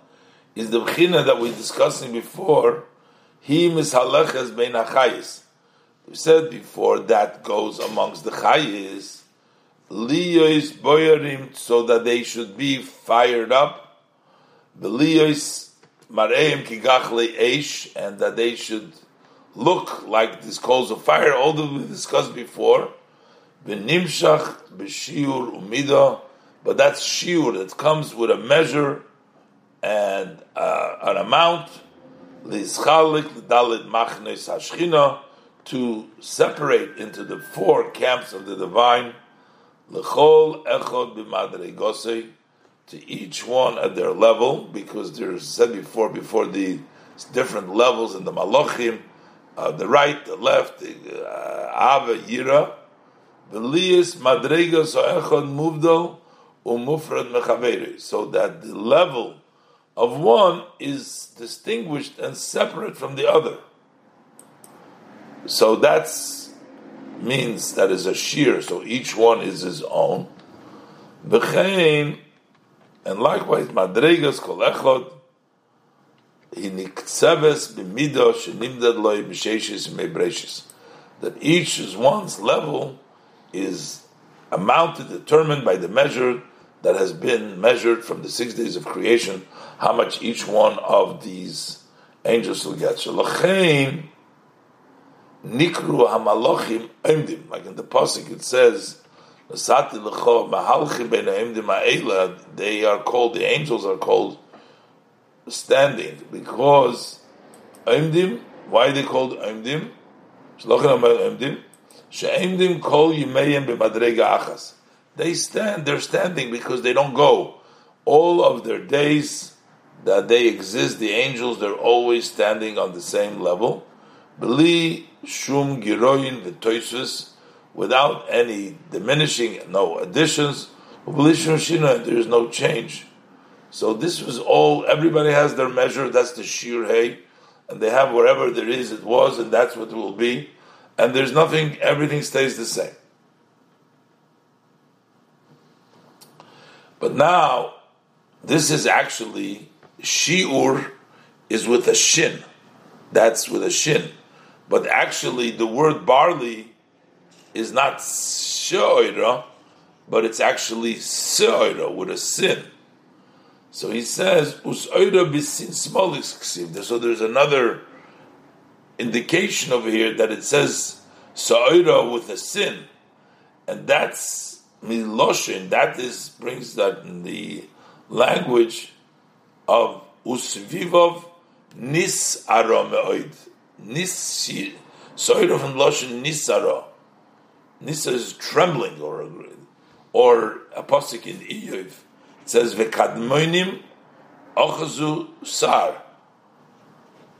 is the B'china that we were discussing before, He Mishaleches Bein HaChayis. We said before that goes amongst the chayis, liyos boyarim, so that they should be fired up, the liyos mareim kigachle eish, and that they should look like these coals of fire. All that we discussed before, v'nimshach b'shiur umida, but that's shiur that comes with a measure and uh, an amount. Lizchalik l'dalit machnes hashchina, to separate into the four camps of the divine, l'chol echod b'madregosei, to each one at their level, because there's said before, before the different levels in the malachim, uh, the right, the left, the ava yira, v'liyis madregos echod muvdal u'mufrad mechaveri, so that the level of one is distinguished and separate from the other. So that means that is a shear, so each one is his own. V'chein, and likewise, madregas kol echod, hinikzeves b'midah shenimdad loy b'sheishis me'breishis, that each one's level is amounted, determined by the measure that has been measured from the six days of creation, how much each one of these angels will get. So l'chein, Nikru hamalachim emdim, like in the Posik it says, they are called, the angels are called standing, because emdim, why are they called emdim? They stand, they're standing because they don't go. All of their days that they exist, the angels, they're always standing on the same level. B'li shum giroyin v'toisvus, without any diminishing, no additions. B'li shum shina, there is no change. So this was all, everybody has their measure, that's the shir hay, and they have whatever there is, it was, and that's what it will be. And there's nothing, everything stays the same. But now, this is actually, shiur is with a shin. That's with a shin. But actually, the word barley is not she'oira, but it's actually se'oira, with a sin. So he says, so there's another indication over here that it says Sa'ira with a sin. And that's Miloshin, that is brings that in the language of Usvivov Nisara Me'oid. Nis Sa'ira from Loshin Nisara. Nisara is trembling or or a posik in Iyov. It says Vekadmoinim Ochazu Sar.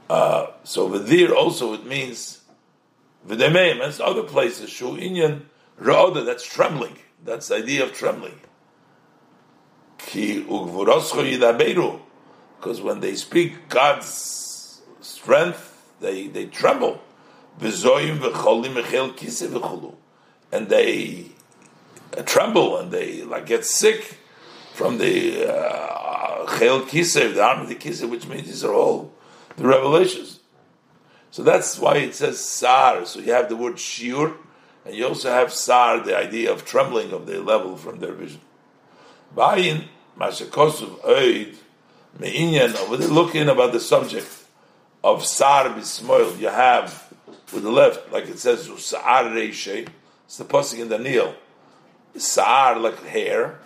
Uh, so over there also it means V'demeim, that's other places, Shu Inyan Ra'oda, that's trembling. That's the idea of trembling. Ki Ugvuroscho Yidaberu, because when they speak God's strength, they, they tremble. V'zoyim V'cholim V'chel Kise V'chulu. And they tremble and they like get sick from the uh, Chel Kisev, the arm of the Kisev, which means these are all the revelations. So that's why it says Sar. So you have the word Shiur, and you also have Sar, the idea of trembling of their level from their vision. Bayin, Mashakosuv, Oid, Meinyan, over there looking about the subject of Sar Bismoil, you have with the left, like it says, Sa'ar Reisheh. It's the posik in the Daniel. Sa'ar, like hair.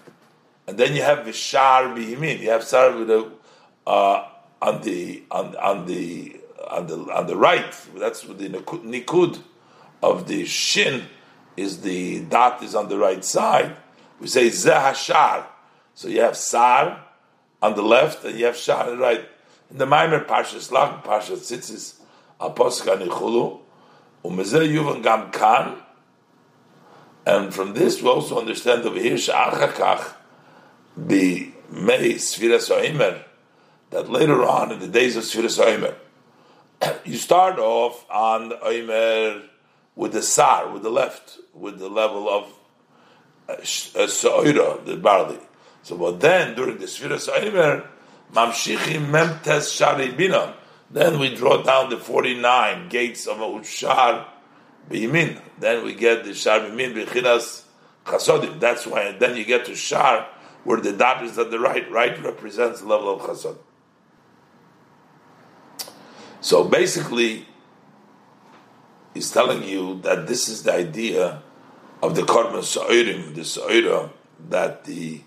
And then you have Vishar Bihimin. You have Sa'ar with the, uh, on the, on, on the, on the, on the right. That's with the Nikud of the Shin, is the dot is on the right side. We say Zehashar. So you have Sa'ar on the left and you have Shar on the right. In the Maimer, Parshas Lach, Parshas Tzitzis, Aposik HaNichulu, Umezeh Yuvan Gam Kan. And from this, we also understand over here, Sha'achakach, the Mei Sefirah Omer, that later on in the days of Sefirah Omer, you start off on Omer with the Sar, with the left, with the level of Sa'ira, the barley. So, but then during the Sefirah Omer, Mamshichim Memtes Shari Bina, then we draw down the forty-nine gates of Ushar. B'yimin, then we get the Shar B'yimin B'chinas Chasodim. That's why, and then you get to Shar, where the dot is at the right. Right represents the level of Chasod. So basically, he's telling you that this is the idea of the Korban So'irim, the So'ira, that the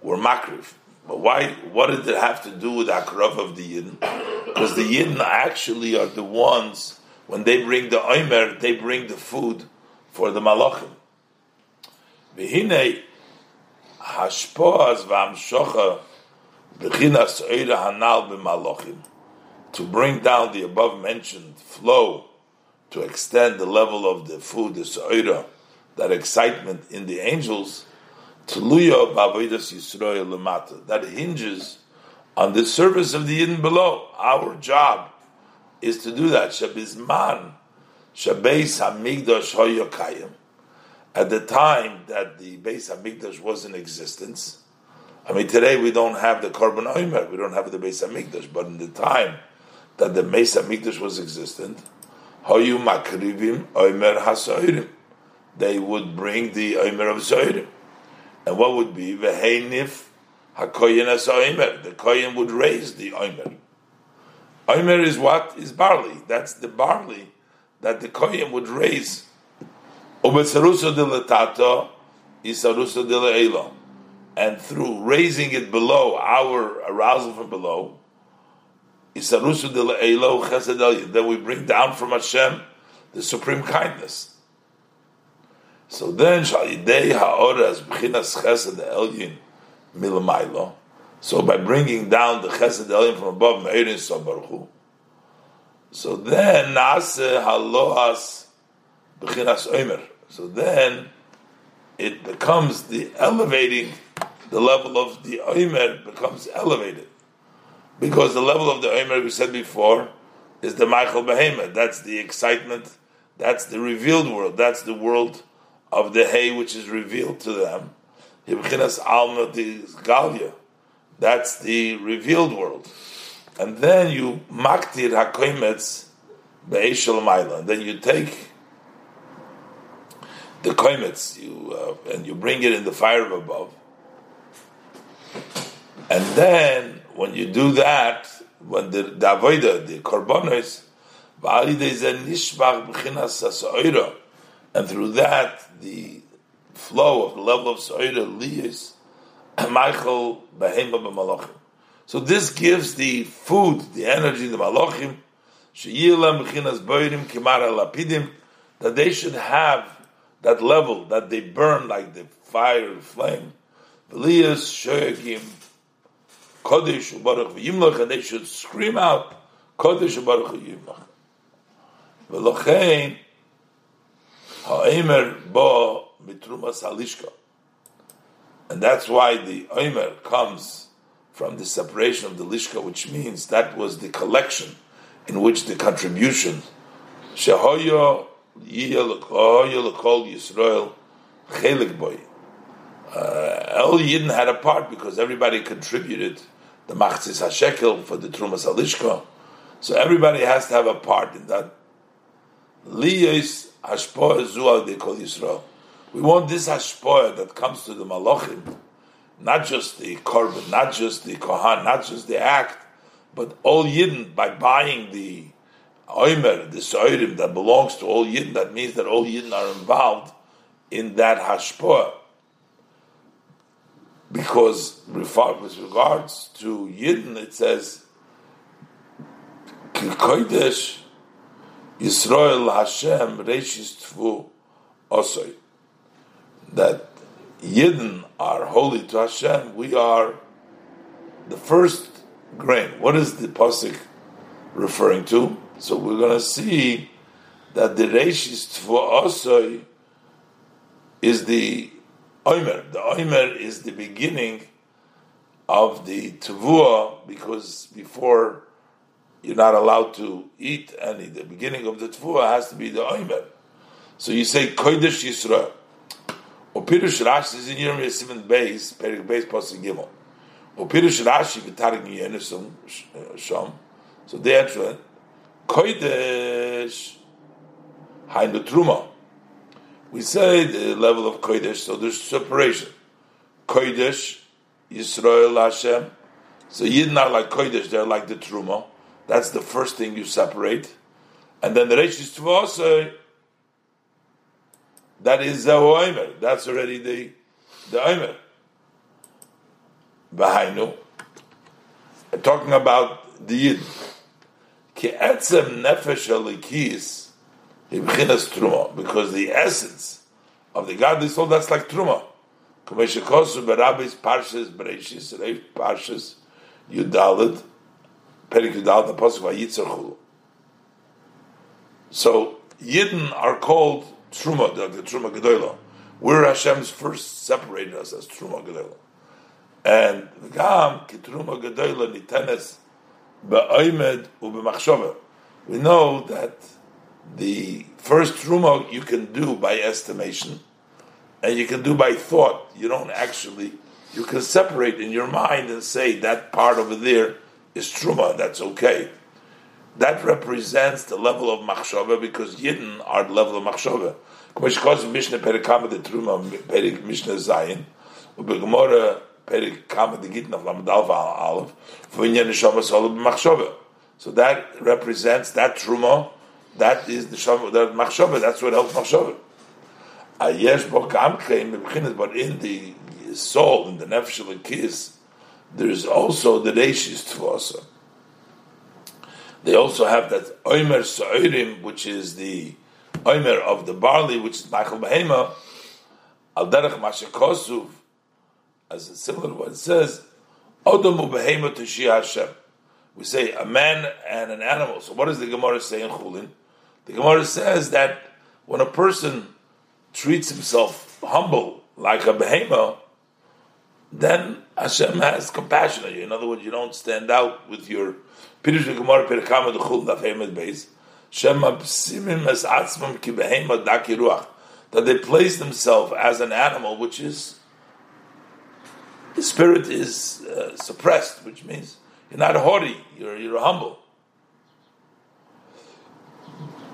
were Makrif. But why? What did it have to do with the Akrav of the Yidden? Because the Yidden actually are the ones. When they bring the Omer, they bring the food for the Malachim. V'hinei hashpoaz v'amshocha b'chinas oira hanal b'malachim, to bring down the above-mentioned flow, to extend the level of the food, the oira, that excitement in the angels, t'luyo b'avodas Yisroel l'mata, that hinges on the surface of the Yidden below. Our job is to do that. Shabizman, Shabeis HaMikdash Hoyokayim. At the time that the Beis HaMikdash was in existence, I mean, today we don't have the Korban Omer, we don't have the Beis HaMikdash, but in the time that the Beis HaMikdash was existent, Hoyu Makrivim Omer HaSoirim. They would bring the Omer of Soirim. And what would be? Veheinif HaKoyen HaSoimer. The Koyen would raise the Omer. Omer is what? Is barley. That's the barley that the Koyim would raise. And through raising it below, our arousal from below, then we bring down from Hashem the supreme kindness. So then, so by bringing down the Chesed Elim from above, Me'irin Sof Baruch Hu. So then, Nase Haloas B'chinas Omer. So then, it becomes the elevating, the level of the Omer becomes elevated. Because the level of the Omer, we said before, is the Michoel Behemah. That's the excitement, that's the revealed world, that's the world of the hay which is revealed to them. B'chinas Alma Galia. That's the revealed world. And then you maktir hakoimetz be'eshel mailan. Then you take the koimetz you, uh, and you bring it in the fire of above. And then, when you do that, when the avodah, the korbanos, and through that, the flow of the level of soira liyos, Michoel behema b'malachim. So this gives the food, the energy, the malachim, sheyilam b'chinas boirim kimara lapidim, that they should have that level that they burn like the fire and flame. Liyos shoyakim kodesh ubaruch v'yimlach, and they should scream out kodesh ubaruch v'yimlach. V'lochein ha'omer bo mitrumas halishka. And that's why the Omer comes from the separation of the Lishka, which means that was the collection in which the contribution Shehoyo Yehoyo L'Kol Yisrael Chelik Boy. El Yidden had a part because everybody contributed the Machzis HaShekel for the Trumas HaLishka. So everybody has to have a part in that. Liyos Hashpoa Zual De Kol Yisrael. We want this hashpoah that comes to the malachim, not just the korban, not just the kohan, not just the act, but all yidden, by buying the omer, the soirim that belongs to all yidden. That means that all yidden are involved in that hashpoah. Because with regards to yidden, it says, Kodesh Yisrael Hashem Reishis Tvu Osoi. That Yidden are holy to Hashem, we are the first grain. What is the Posik referring to? So we're going to see that the Reishis Tvu Osoi is the Omer. The Omer is the beginning of the Tvuah, because before you're not allowed to eat any. The beginning of the Tvuah has to be the Omer. So you say Kodesh Yisrael. Upirush Rashi is in Yirmiyah Siman Beis, Perik Beis Pasuk Gimel. Upirush Rashi v'tarik Yenisum Shom. So they actually Kodesh Hainu Truma. We say the level of Kodesh, so there's separation. Kodesh Yisrael Hashem. So Yidden are like Kodesh, they're like the Truma. That's the first thing you separate, and then the Reishis Tvuah Osoi. That is the Omer. That's already the the Omer. B'hainu. Talking about the Yid. Ke'etzem nefesh alikis hibchinas truma. Because the essence of the godly soul, that's like truma. K'meshikosu berabis parshas bereshis reif parshas yudalit perik yudalit the pasuk vayitzar chulu. So Yidden are called Truma, the Truma Gedola. We're Hashem's first separated us as Truma Gedola. And Gam, ki Truma Gedola nitenes be'omed u'b'machshava. We know that the first Truma you can do by estimation, and you can do by thought. You don't actually, you can separate in your mind and say that part over there is Truma, that's okay. That represents the level of machshava, because Yidden are the level of machshava. Which causes Mishnah perikama the truma perik Mishnah Zayin, ubegemora perikama the gittin of lamadalva aleph for inyan neshama solub machshava. So that represents that truma. That is the that machshava. That's what helps machshava. Ayesh bo kamkeim mebchinas, but in the soul, in the nefesh lekis, there is also the reishis tvosa. They also have that Omer Soirim, which is the Omer of the barley, which is Michael Behema, Al Derech Mashikosuv, as a similar one says, Odomu Behema Toshi Hashem. We say a man and an animal. So what does the Gemara say in Chulin? The Gemara says that when a person treats himself humble, like a Behema, then Hashem has compassion on you. In other words, you don't stand out with your Pirush v'gemar perikama d'chul nafheimad beis shema psimim es atzmam ki behema daki ruach, that they place themselves as an animal, which is the spirit is uh, suppressed, which means you're not haughty, you're you're humble.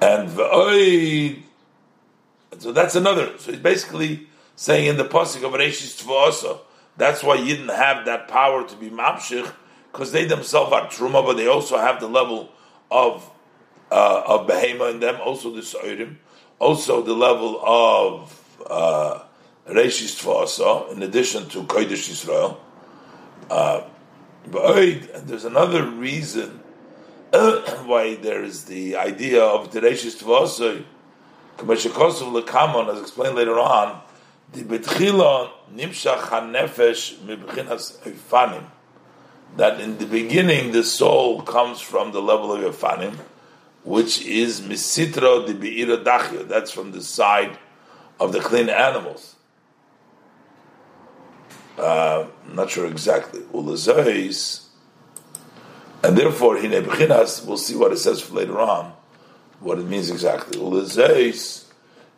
And v'oid, so that's another. So he's basically saying in the pasuk of Reishis Tvuah Osoi, That's why you didn't have that power to be mamshich, because they themselves are truma, but they also have the level of uh, of behema in them, also the soirim, also the level of uh, reishis tfasa, in addition to kodesh Yisrael. Uh, but there's another reason why there is the idea of the reishis tfasa. Kameshakosov lekamon, as explained later on, the betchila nimshach hanefesh mibchinas efanim. That in the beginning the soul comes from the level of Efanim, which is misitra de beira dachya. That's from the side of the clean animals. Uh, I'm not sure exactly. Ulazais, and therefore hine b'chinas. We'll see what it says for later on, what it means exactly. Ulazais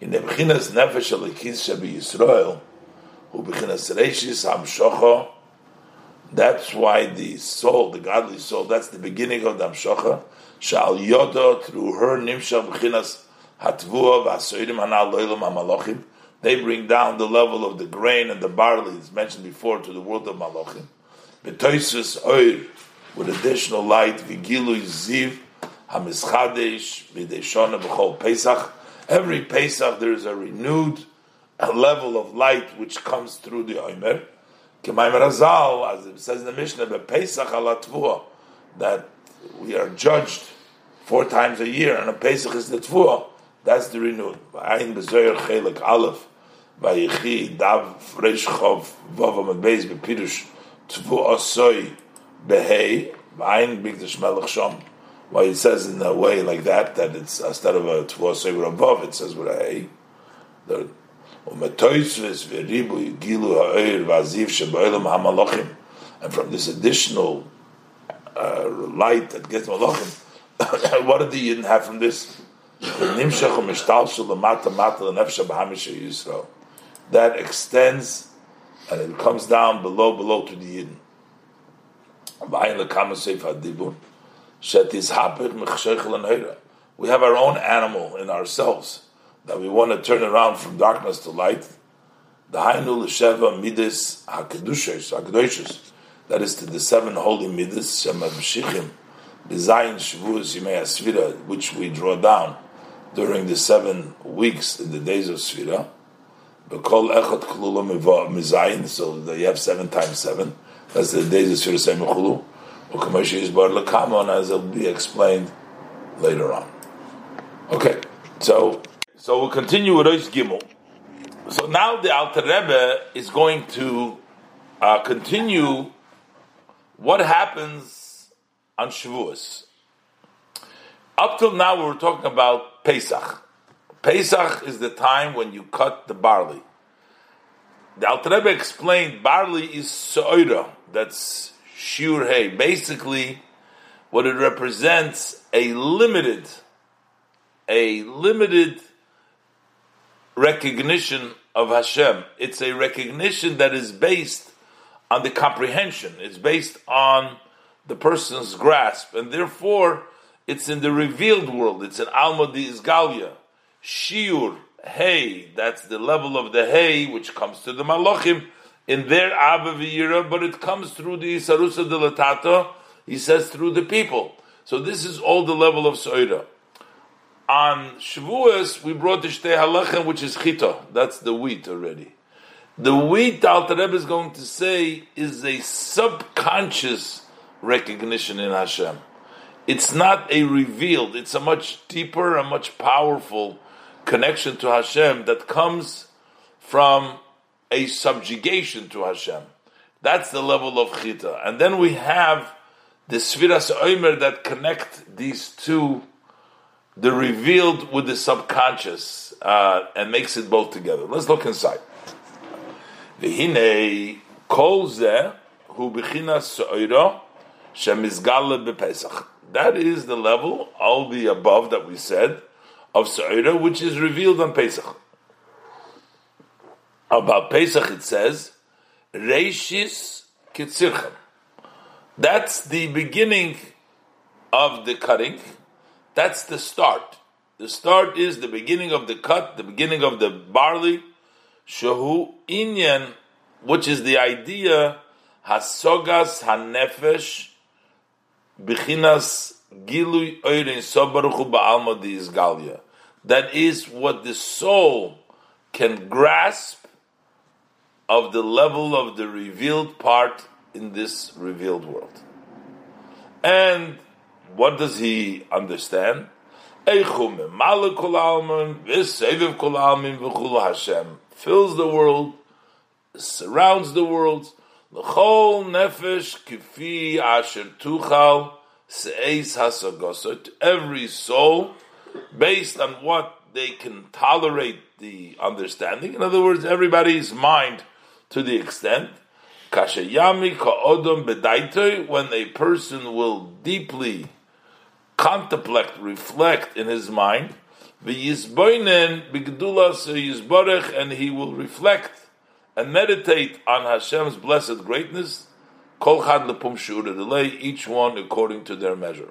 hine b'chinas nefesh alikis shebi Yisrael hu b'chinas reishis hamshocha. That's why the soul, the godly soul, that's the beginning of the Hamshocha. Shal Yoda, through her Nimsha B'chinas Hatvua V'Asoirim Hanal Loilam HaMalochim. They bring down the level of the grain and the barley, as mentioned before, to the world of Malochim. B'Toysus Oir, with additional light, V'Gilu Ziv HaMizchadesh B'Deshona B'Chol Pesach. Every Pesach there is a renewed level of light which comes through the Omer. K'maimer Hazal, as it says in the Mishnah, bePesach alaTvua, that we are judged four times a year, and a Pesach is the Tvua. That's the renewal. Ein b'Zohar Cheilek Aleph, Vayichi Dav Fresh Chov Vav Amidbeis bePirush Tvua Soy beHey Ein Bigdash Melech Shom. Well, it says in a way like that that it's instead of a Tvua Soy with a Vav, it says with a Hey. The, And from this additional uh, light that gets Malachim, what did the Yidden have from this? That extends and it comes down below, below to the Yidden. We have our own animal in ourselves, that we want to turn around from darkness to light, the Hainu L'Sheva Midas HaKadoshos, HaKadoshos, that is to the seven holy Midas, Shem HaMshichim, the Zayin Shavuos Yimei HaSefirah, which we draw down during the seven weeks in the days of Sefirah, B'Kol Echod K'lulam Mizayin, so that you have seven times seven, that's the days of Sefirah Shem Chulu, U'Kamosh Yisbar L'Kamon, as it will be explained later on. Okay, so... So we'll continue with Reis Gimel. So now the Alter Rebbe is going to uh, continue what happens on Shavuos. Up till now we were talking about Pesach. Pesach is the time when you cut the barley. The Alter Rebbe explained barley is soira, that's shiur hay. Basically, what it represents, a limited, a limited recognition of Hashem. It's a recognition that is based on the comprehension. It's based on the person's grasp, and therefore it's in the revealed world. It's in Alma D'Isgalia. Shiur, Hey, that's the level of the Hey, which comes to the Malachim in their Abavira, but it comes through the Sarusa Delatata, he says, through the people. So this is all the level of Soira. On Shavuos, we brought the Shtei Halachem, which is Chito. That's the wheat already. The wheat, Alter Rebbe is going to say, is a subconscious recognition in Hashem. It's not a revealed, it's a much deeper, a much powerful connection to Hashem that comes from a subjugation to Hashem. That's the level of Chito. And then we have the Sfiras Omer that connect these two, the revealed with the subconscious, uh, and makes it both together. Let's look inside. V'hinei kol zeh hu b'chinas so'ira she'mizgala b'Pesach. That is the level, all the above that we said, of so'ira, which is revealed on Pesach. About Pesach it says, reishis kitzirchem. That's the beginning of the cutting. That's the start. The start is the beginning of the cut, the beginning of the barley. Shehu inyan which is the idea hasogas hanefesh b'chinas gilui oirin sobaruchu ba'alma diizgalia. That is what the soul can grasp of the level of the revealed part in this revealed world. And what does he understand? Fills the world, surrounds the world. L'chol nefesh kifi asher tuchal se'eis hasagosa. To every soul, based on what they can tolerate the understanding. In other words, everybody's mind to the extent. Kashayami ka'odom bedaitoi. When a person will deeply contemplate, reflect in his mind, v'yizboinen b'gdula se'yizborech, and he will reflect and meditate on Hashem's blessed greatness, kol chad lepum shi'urei delei, each one according to their measure.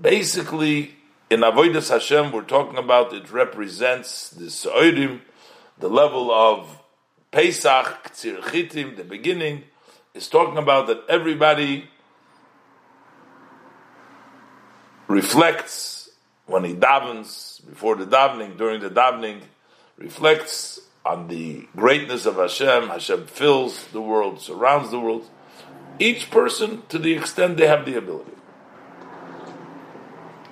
Basically, in Avodas Hashem, we're talking about it represents the Seorim, the level of Pesach, K'tzir Chitim, the beginning, is talking about that everybody reflects when he davens, before the davening, during the davening, reflects on the greatness of Hashem. Hashem fills the world, surrounds the world. Each person, to the extent they have the ability.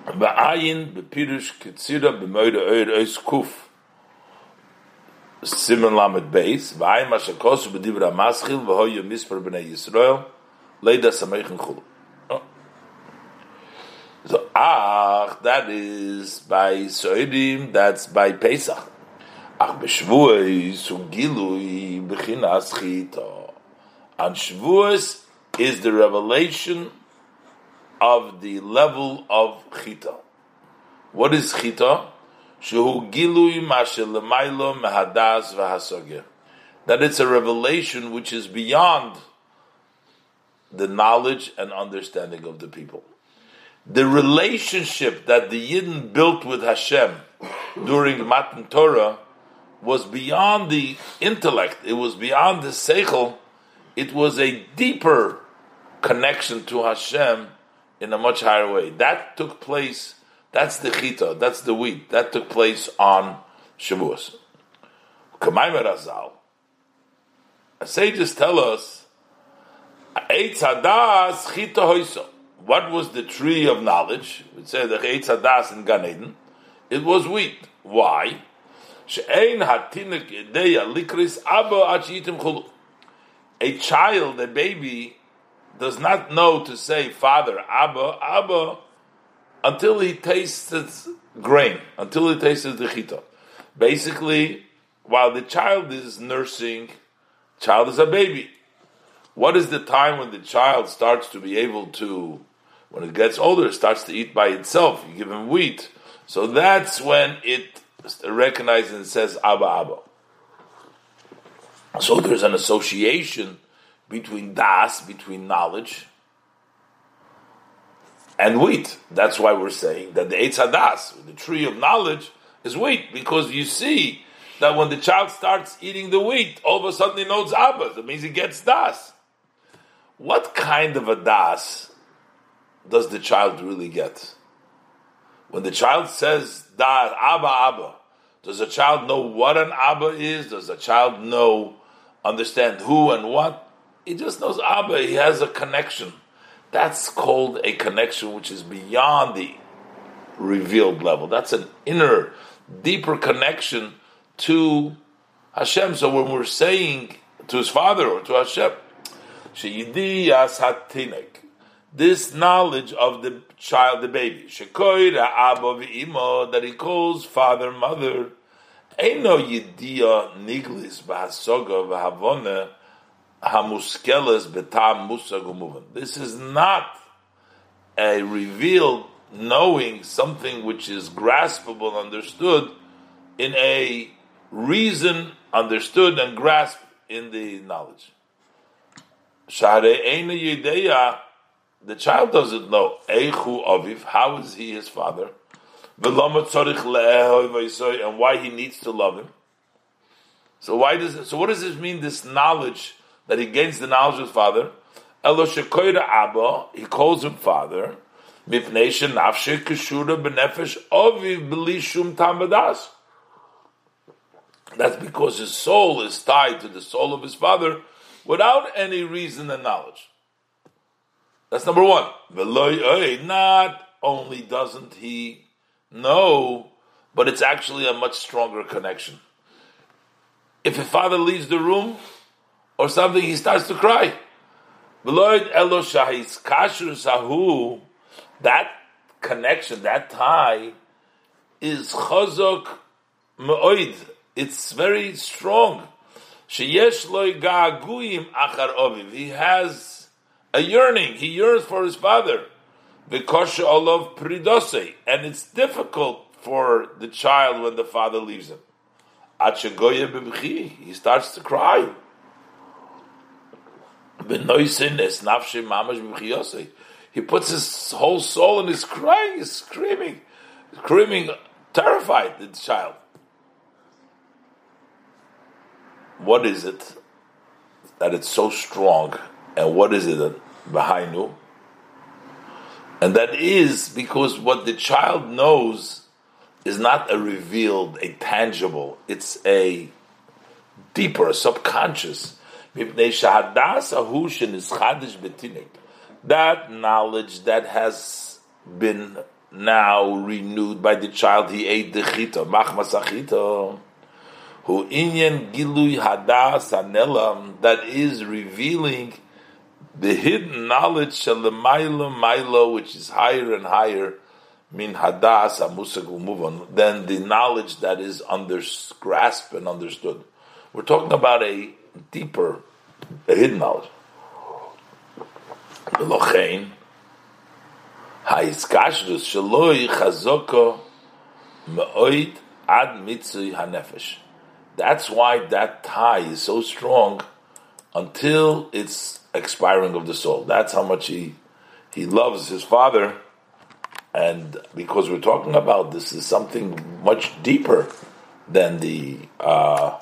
So, ach, that is by Soidim, that's by Pesach. Ach, b'Shavuos ugilui b'chinas chita. And Shavuos is the revelation of the level of chita. What is chita? Shehu gilui masher lemailo mehadas v'hasoger. That it's a revelation which is beyond the knowledge and understanding of the people. The relationship that the Yidden built with Hashem during Matan Torah was beyond the intellect, it was beyond the seichel, it was a deeper connection to Hashem in a much higher way. That took place, that's the chita, that's the wheat, that took place on Shavuos. K'maimer Hazal. The sages tell us, Eitz Hadas chita hoiso. What was the tree of knowledge? It said the Eitz Hadas in Gan Eden. It was wheat. Why? A child, a baby, does not know to say "Father, Abba, Abba" until he tastes grain, until he tastes the chita. Basically, while the child is nursing, child is a baby. What is the time when the child starts to be able to, when it gets older, it starts to eat by itself? You give him wheat. So that's when it recognizes and says, Abba, Abba. So there's an association between das, between knowledge, and wheat. That's why we're saying that the Eitz Hadas, the tree of knowledge, is wheat, because you see that when the child starts eating the wheat, all of a sudden he knows Abba. That means he gets das. What kind of a das does the child really get? When the child says das, Abba, Abba, does the child know what an Abba is? Does the child know, understand who and what? He just knows Abba. He has a connection. That's called a connection which is beyond the revealed level. That's an inner, deeper connection to Hashem. So when we're saying to his father or to Hashem, Sheyidiyas hatinek, this knowledge of the child, the baby, shekoira abba v'imo, that he calls father, mother, eino yidiya niglis v'hasoga v'havone hamuskeles betam musag u'muvan. This is not a revealed knowing, something which is graspable, understood in a reason, understood and grasped in the knowledge. Share einu yideya. The child doesn't know. Eichu aviv, how is he his father? And why he needs to love him. So why does so what does this mean, this knowledge that he gains the knowledge of his father? Elo shekoira Abba, he calls him father, mipnei shenafshe keshura b'nefesh aviv b'li shum tam b'das. That's because his soul is tied to the soul of his father without any reason and knowledge. That's number one. Not only doesn't he know, but it's actually a much stronger connection. If a father leaves the room or something, he starts to cry. That connection, that tie, is chazok me'oid. It's very strong. He has a yearning. He yearns for his father. And it's difficult for the child when the father leaves him. He starts to cry. He puts his whole soul in his crying, he's screaming, screaming, terrified, the child. What is it that it's so strong, and what is it that behind? And that is because what the child knows is not a revealed, a tangible, it's a deeper, a subconscious. That knowledge that has been now renewed by the child, he ate the chita, machmas achita, who inyan gilui hadas hanelam, that is revealing the hidden knowledge shalemaylo milo, which is higher and higher, min hadas hamusag umuvon, than the knowledge that is under grasp and understood. We're talking about a deeper, a hidden knowledge. Velochein haiskashrus shaloi chazoko meoid ad mitzui hanefesh. That's why that tie is so strong until it's expiring of the soul. That's how much he he loves his father. And because we're talking about this is something much deeper than the uh,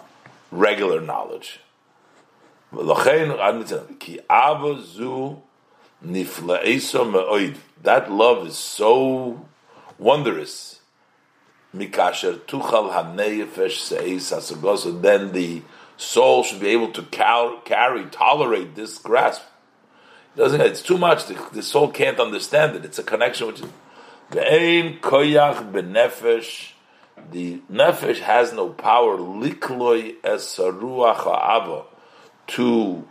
regular knowledge. That love is so wondrous. Then the soul should be able to cal- carry, tolerate this grasp. It doesn't, it's too much. The, the soul can't understand it. It's a connection which is ve'ein koyach benefesh. The nefesh has no power likloi es ruach ha'ava, to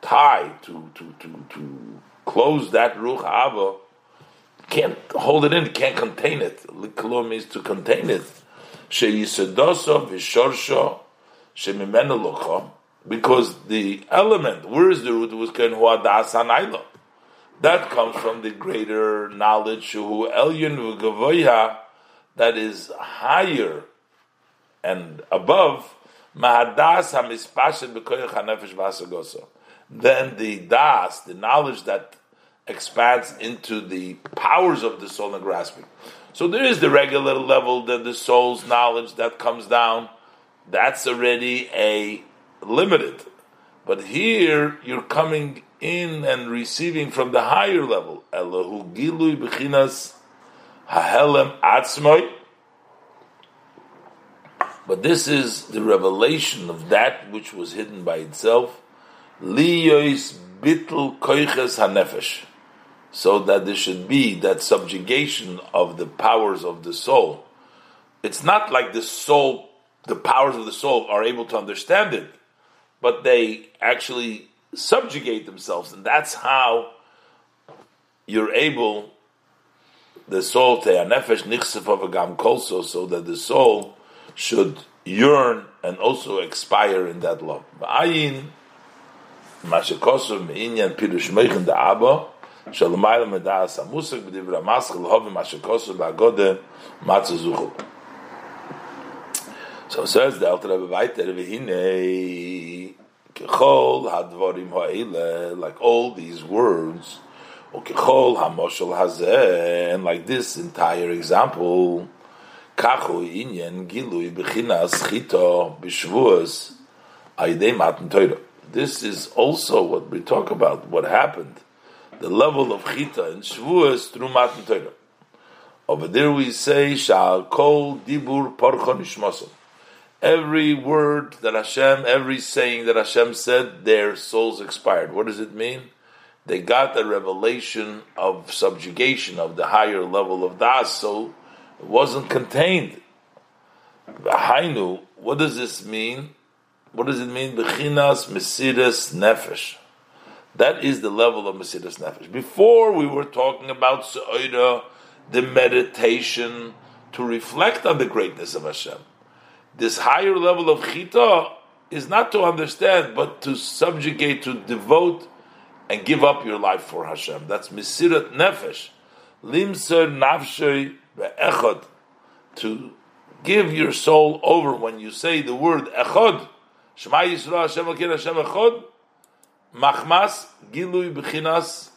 tie, to to to to close that ruach ha'ava. Can't hold it in, can't contain it. Liklo means to contain it. Because the element, where is the root? Was that comes from the greater knowledge, that is higher and above, then the das, the knowledge that expands into the powers of the soul and grasping. So there is the regular level that the soul's knowledge that comes down. That's already a limited. But here you're coming in and receiving from the higher level. Elohu gilui b'chinas hahelem atzmoi. But this is the revelation of that which was hidden by itself. Liyois bitl koiches hanefesh. So that there should be that subjugation of the powers of the soul. It's not like the soul, the powers of the soul are able to understand it, but they actually subjugate themselves, and that's how you're able, the soul, te hanefesh nichsefov gam kolso, so that the soul should yearn and also expire in that love. Ba'ayin, mashakosov me'inyan pirush meichen da'aba, so says the Alter Rebbe weiter, like all these words, and like this entire example, Kachu inyan gilui b'chinas chito b'shvuas ayidei matan Torah. This is also what we talk about, what happened, the level of chita and shvuas through matan Torah. Over there we say, shal kol dibur parcho nishmaso. Every word that Hashem, every saying that Hashem said, their souls expired. What does it mean? They got a revelation of subjugation of the higher level of das, so it wasn't contained. Hainu, what does this mean? What does it mean? Bechinas Mesirus Nefesh. That is the level of Mesirus Nefesh. Before we were talking about Se'odah, the meditation to reflect on the greatness of Hashem. This higher level of chita is not to understand, but to subjugate, to devote, and give up your life for Hashem. That's mesirat nefesh, limser nafshay ve'echod, to give your soul over when you say the word echod. Shema Yisrael Hashem Elokeinu Hashem Echod. Machmas gilui b'chinas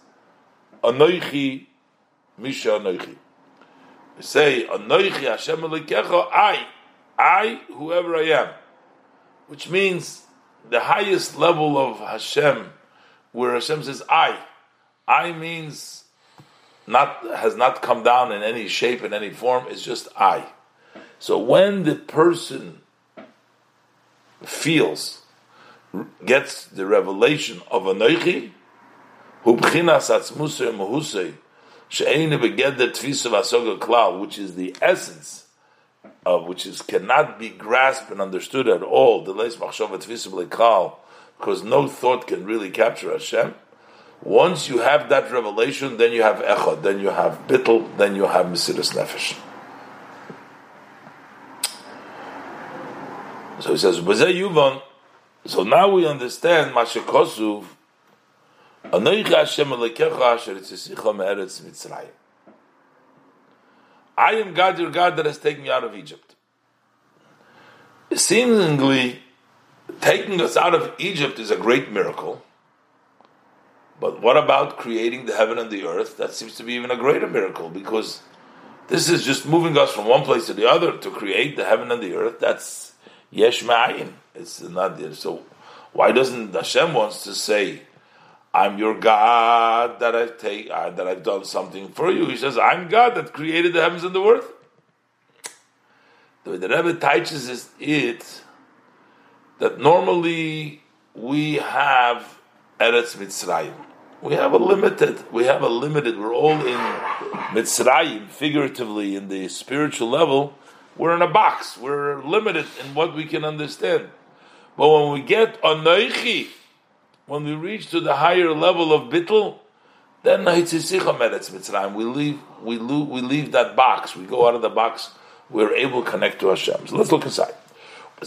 Anoichi misha Anoichi. We say Anoichi Hashem Elokeinu I. I, whoever I am, which means the highest level of Hashem, where Hashem says I. I means not has not come down in any shape, in any form, it's just I. So when the person feels, gets the revelation of Anoichi, which is the essence, Uh, which is cannot be grasped and understood at all, because no thought can really capture Hashem. Once you have that revelation, then you have Echod, then you have Bittul, then you have Mesirus Nefesh. So he says, so now we understand Mashikosuv, Anoichi Hashem Elokecha asher tzisicha me'eretz Mitzrayim. I am God, your God, that has taken you out of Egypt. Seemingly, taking us out of Egypt is a great miracle. But what about creating the heaven and the earth? That seems to be even a greater miracle, because this is just moving us from one place to the other to create the heaven and the earth. That's yesh ma'ayin. It's not there. So why doesn't Hashem wants to say, I'm your God that I've take, uh, that I've done something for you. He says, I'm God that created the heavens and the earth. The way the Rebbe teaches is it that normally we have Eretz Mitzrayim. We have a limited, we have a limited, we're all in Mitzrayim, figuratively in the spiritual level. We're in a box. We're limited in what we can understand. But when we get Anoichi, when we reach to the higher level of bittul, then we leave, we, lo- we leave that box. We go out of the box. We're able to connect to Hashem. So let's look inside.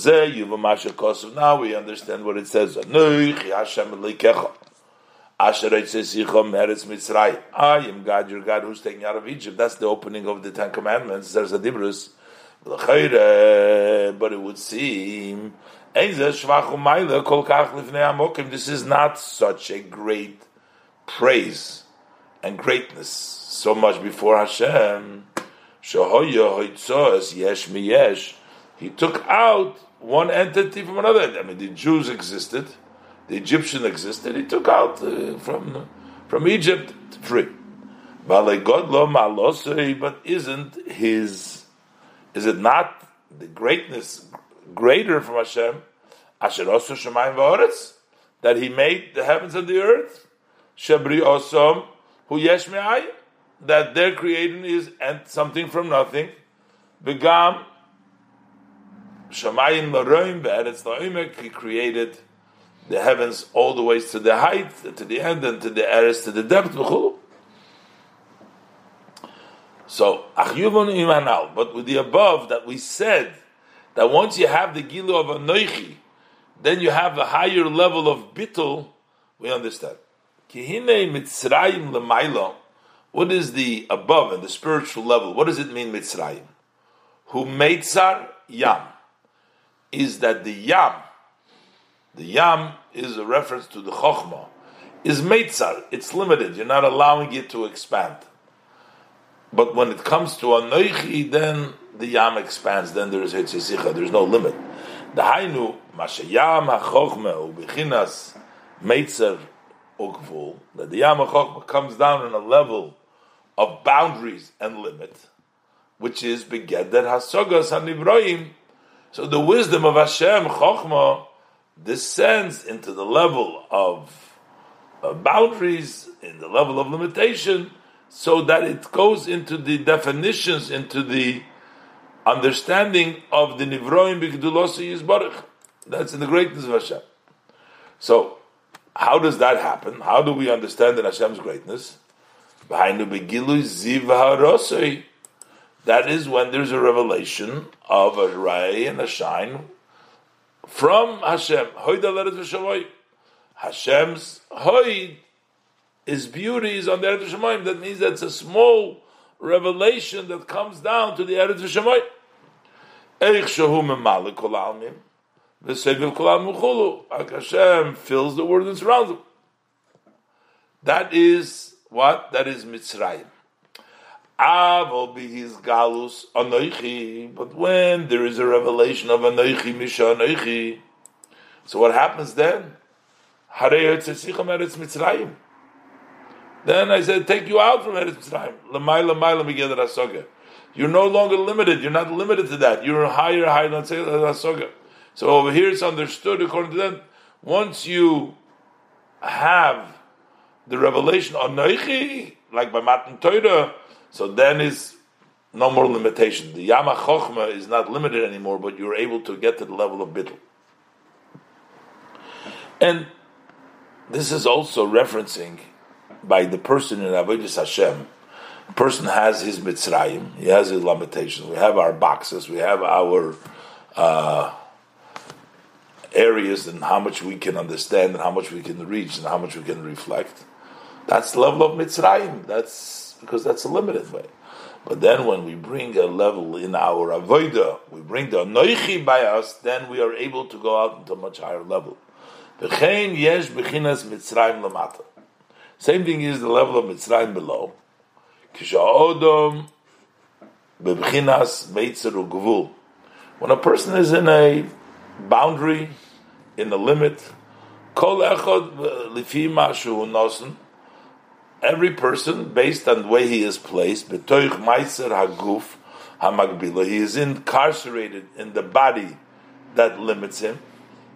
Now we understand what it says. I am God, your God, who's taking you out of Egypt. That's the opening of the Ten Commandments. There's a dibrus. But it would seem this is not such a great praise and greatness so much before Hashem. He took out one entity from another. I mean, the Jews existed, the Egyptian existed. He took out uh, from from Egypt free. But isn't his? Is it not the greatness greater from Hashem, Asher also Shemayim v'Oretz, that He made the heavens and the earth, Shabri Osom Hu Yesh Me'ayin, that their creating is and something from nothing, Begam Shemayim L'Roim v'Eretz L'Oimek, He created the heavens all the ways to the height, to the end, and to the earth, to the depth, V'Chulu. So Achyuvon Imanal, but with the above that we said, that once you have the gilu of Anoichi, then you have a higher level of bittul, we understand. Kihine Mitzrayim lemaylo. What is the above and the spiritual level? What does it mean, Mitzrayim? Hu meitzar yam. Is that the yam? The yam is a reference to the Chokhmah. Is meitzar. It's limited. You're not allowing it to expand. But when it comes to Anoichi, then the Yam expands, then there is Hitzisicha, there is no limit. The Hainu, Mashayam HaChokhmeh, Ubichinas, Meitzer, Ugvul, that the Yam HaChokhmeh comes down on a level of boundaries and limit, which is Beged that Hasogas HaNivroim. So the wisdom of Hashem, Chokhmah, descends into the level of uh, boundaries, in the level of limitation, so that it goes into the definitions, into the understanding of the Nivroim B'Gdulosi Yisbarich. That's in the greatness of Hashem. So, how does that happen? How do we understand that Hashem's greatness? That is when there's a revelation of a ray and a shine from Hashem. Hashem's hoid, his beauty is on the Eretz Shemayim. That means that's a small revelation that comes down to the Eretz Shemayim. Hashem fills the world and surrounds him. That is what? That is Mitzrayim. But when there is a revelation of Anoichi, Misha Anoichi, so what happens then? Then I said, take you out from Eretz Mitzrayim. L'may, l'may, l'may, l'may, l'may, you're no longer limited. You're not limited to that. You're higher, higher, l'may. So over here it's understood, according to them, once you have the revelation on Anoichi, like by Matan Torah, so then is no more limitation. The Yam HaChokhmeh is not limited anymore, but you're able to get to the level of Bitul. And this is also referencing by the person in Avodas Hashem. The person has his Mitzrayim, he has his limitations. We have our boxes, we have our uh, areas and how much we can understand and how much we can reach and how much we can reflect. That's the level of Mitzrayim. That's because that's a limited way. But then when we bring a level in our avodah, we bring the Anoichi by us, then we are able to go out into a much higher level. Same thing is the level of Mitzrayim below. When a person is in a boundary, in a limit, kol echod lifi ma shehu nosen, every person, based on the way he is placed, he is incarcerated in the body that limits him.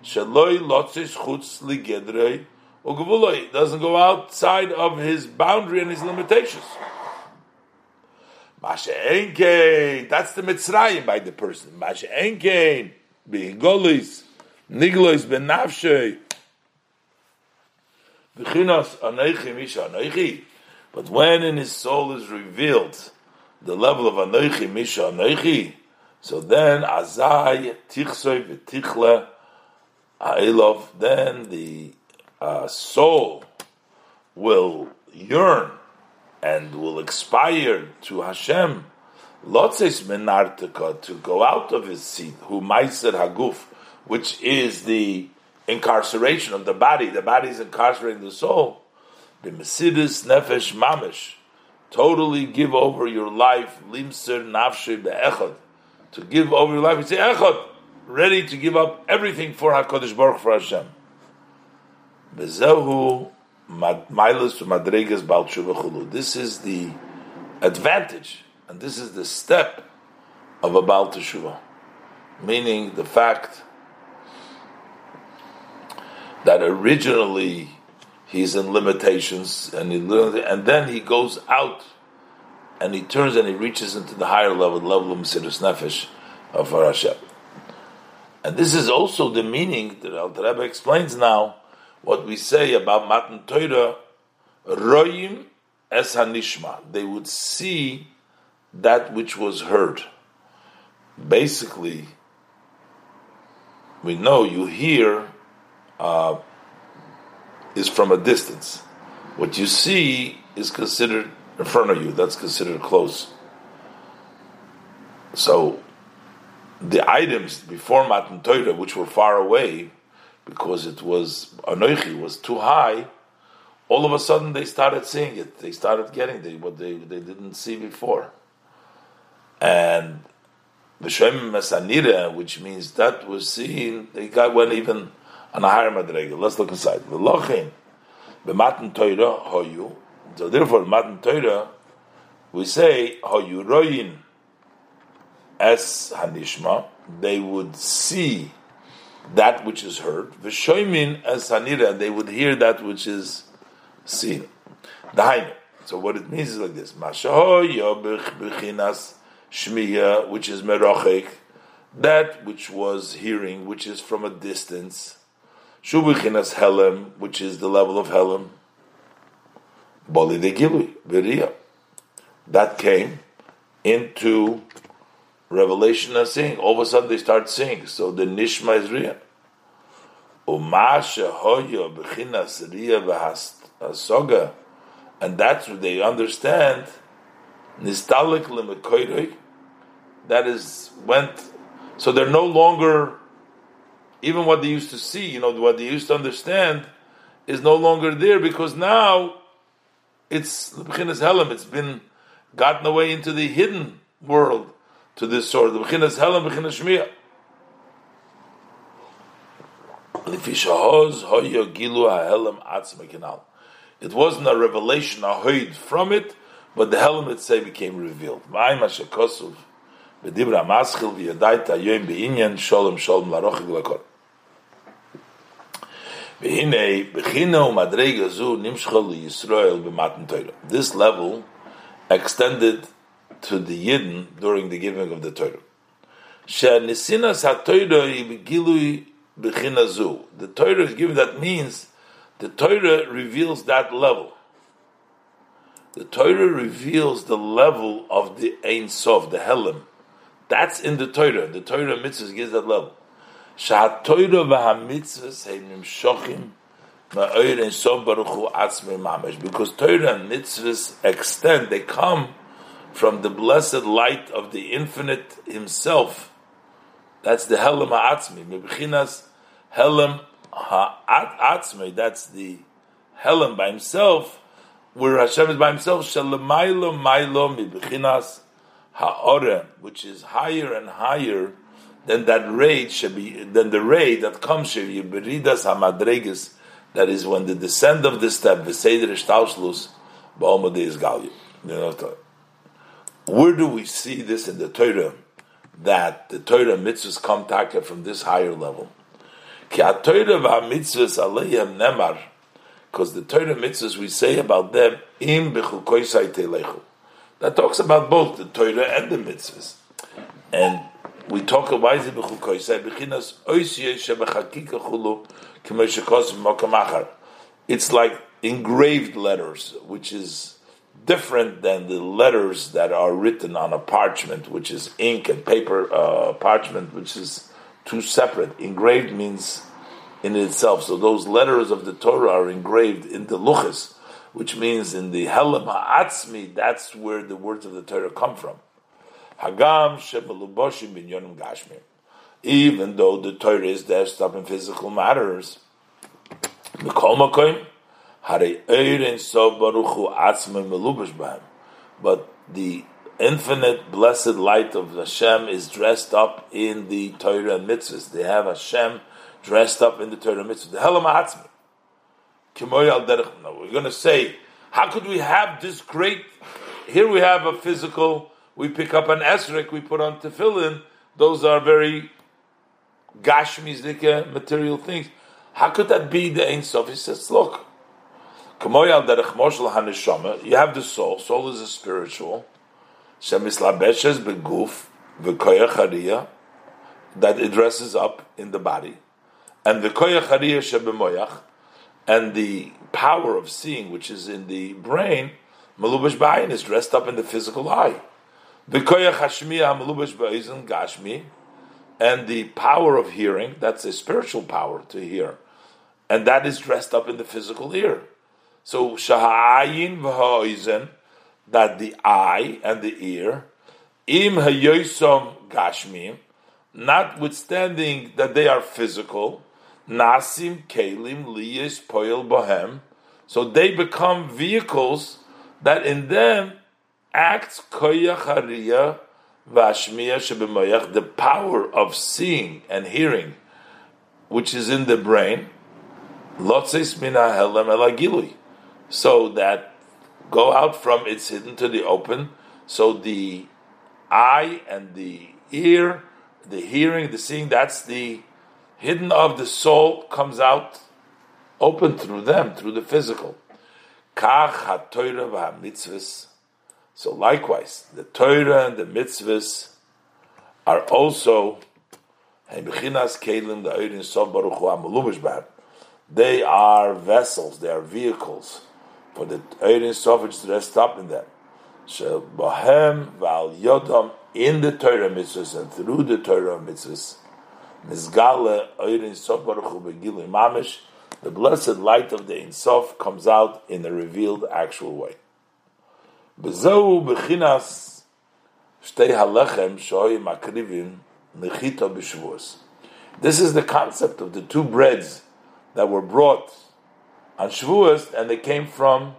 He doesn't go outside of his boundary and his limitations. That's the Mitzrayim by the person. But when in his soul is revealed the level of Anoichi Misha Anoichi, so then Azai Tichsoi V'Tichle Ha'ilov, then the uh, soul will yearn and will aspire to Hashem Lotzes Menartika, to go out of his seat, Hu Maiser Haguf, which is the incarceration of the body. The body is incarcerating the soul. The Mesirus Nefesh mamish, totally give over your life. Limser nafshei beEchod, to give over your life. You say Echod, ready to give up everything for Hakodesh Baruch for Hashem. Bezehu ma'ilus to madregas bal tshuva chulu. This is the advantage, and this is the step of a bal teshuva, meaning the fact that originally he's in limitations, and he and then he goes out, and he turns and he reaches into the higher level, the level of Mesirus Nefesh of Hashem. And this is also the meaning that Alter Rebbe explains now. What we say about Matan Torah, Royim es Hanishma, they would see that which was heard. Basically, we know you hear. Uh, is from a distance. What you see is considered in front of you. That's considered close. So the items before Matan Torah, which were far away, because it was Anoichi was too high, all of a sudden they started seeing it. They started getting they, what they, they didn't see before. And B'Shem Masanira, which means that was seen, they got went even on a higher madrega. Let's look inside. The Lochin, the Matan Torah, Hoyu. So therefore, Matan Torah, we say, Hoyu Royin Es Hanishma, they would see that which is heard. V'shoimin Es Hanira, they would hear that which is seen. The Hainu. So what it means is like this. Mashahoyo B'chinas Shmiya, which is merochik, that which was hearing, which is from a distance. Shubichinas helem, which is the level of helem. Bali degilui v'riyah, that came into revelation and seeing. All of a sudden, they start seeing. So the nishma is riyah. Umasha hoya b'chinas riyah v'hasoga, and that's what they understand. Nistalik lemekoyrik, that is went. So they're no longer, even what they used to see, you know, what they used to understand, is no longer there, because now it's b'chinas helam. It's been gotten away into the hidden world to this sort. B'chinas helam, b'chinas shmiya. L'fishahoz hoya gilu hahelam atzma kinal. It wasn't a revelation, a hoid from it, but the Helam itself became revealed. This level extended to the Yidden during the giving of the Torah. The Torah is given, that means the Torah reveals that level. The Torah reveals the level of the Ein Sof, the Helam. That's in the Torah. The Torah mitzvahs gives that level. Shat Torah v'hamitzvahs heim nimshochim ma'oir Ein Sof baruch hu atzmei mamash. Because Torah and mitzvahs extend, they come from the blessed light of the infinite himself. That's the Helam ha'atzmei. Mebchinas Helam ha'atzmei. That's the Helam by himself, where Hashem is by himself, Shalemailo Mailo Mibchinas Ha'oreh, which is higher and higher than that ray than the ray that comes Sheviberidas Hamadreges, that is when the descent of the step, Veseder Shtauslus Ba'omodei Galyu. Where do we see this in the Torah, that the Torah mitzvahs come taka from this higher level? Ki HaTorah v'haMitzvahs aleihem nemar. Because the Torah mitzvahs, we say about them, im b'chukoisai telechu. That talks about both the Torah and the mitzvahs. And we talk about it b'chukoisai, b'chinas oisye shebechakika chulu k'meshikos mokamachar. It's like engraved letters, which is different than the letters that are written on a parchment, which is ink and paper uh, parchment, which is two separate. Engraved means in itself. So those letters of the Torah are engraved in the luchas, which means in the Helam ha'atzmi, that's where the words of the Torah come from. Hagam shemeluboshim binyonim gashmim. Even though the Torah is dashed up in physical matters, mikol makom harei ein sof baruch hu atzmei melubosh b'hem. But the infinite blessed light of Hashem is dressed up in the Torah and mitzvahs. They have Hashem dressed up in the Torah mitzvah. The Helam ha'atzmi. We're going to say, how could we have this great? Here we have a physical. We pick up an esrek. We put on tefillin. Those are very gashmi material things. How could that be the Ein Sof? He says, look, you have the soul. Soul is a spiritual. That it dresses up in the body. And the koyach hariyah shebemoyach, and the power of seeing, which is in the brain, melubash ba'ayin, is dressed up in the physical eye. The koyach hashmiyah melubash ba'izun gashmi, and the power of hearing, that's a spiritual power to hear, and that is dressed up in the physical ear. So shaha'ayin v'ha'izun, that the eye and the ear, im hayosom gashmi, notwithstanding that they are physical, nasim kelim liyes poel bohem, So they become vehicles that in them acts koyach hariyah v'ashmiyah shebemoyach, the power of seeing and hearing, which is in the brain, lotzeis min hahelem elagilui, so that go out from its hidden to the open. So the eye and the ear, the hearing, the seeing, that's the hidden of the soul, comes out open through them, through the physical. Kach ha-Torah v'ha-mitzvahs. So likewise, the Torah and the mitzvahs are also they are vessels, they are vehicles for the Ein Sof which is dressed up in them. In the Torah mitzvahs and through the Torah mitzvahs, the blessed light of the Ein Sof comes out in a revealed actual way. B'zehu b'chinas shtei halechem shoy makrivim nechita b'shavuos. This is the concept of the two breads that were brought on Shavuos, and they came from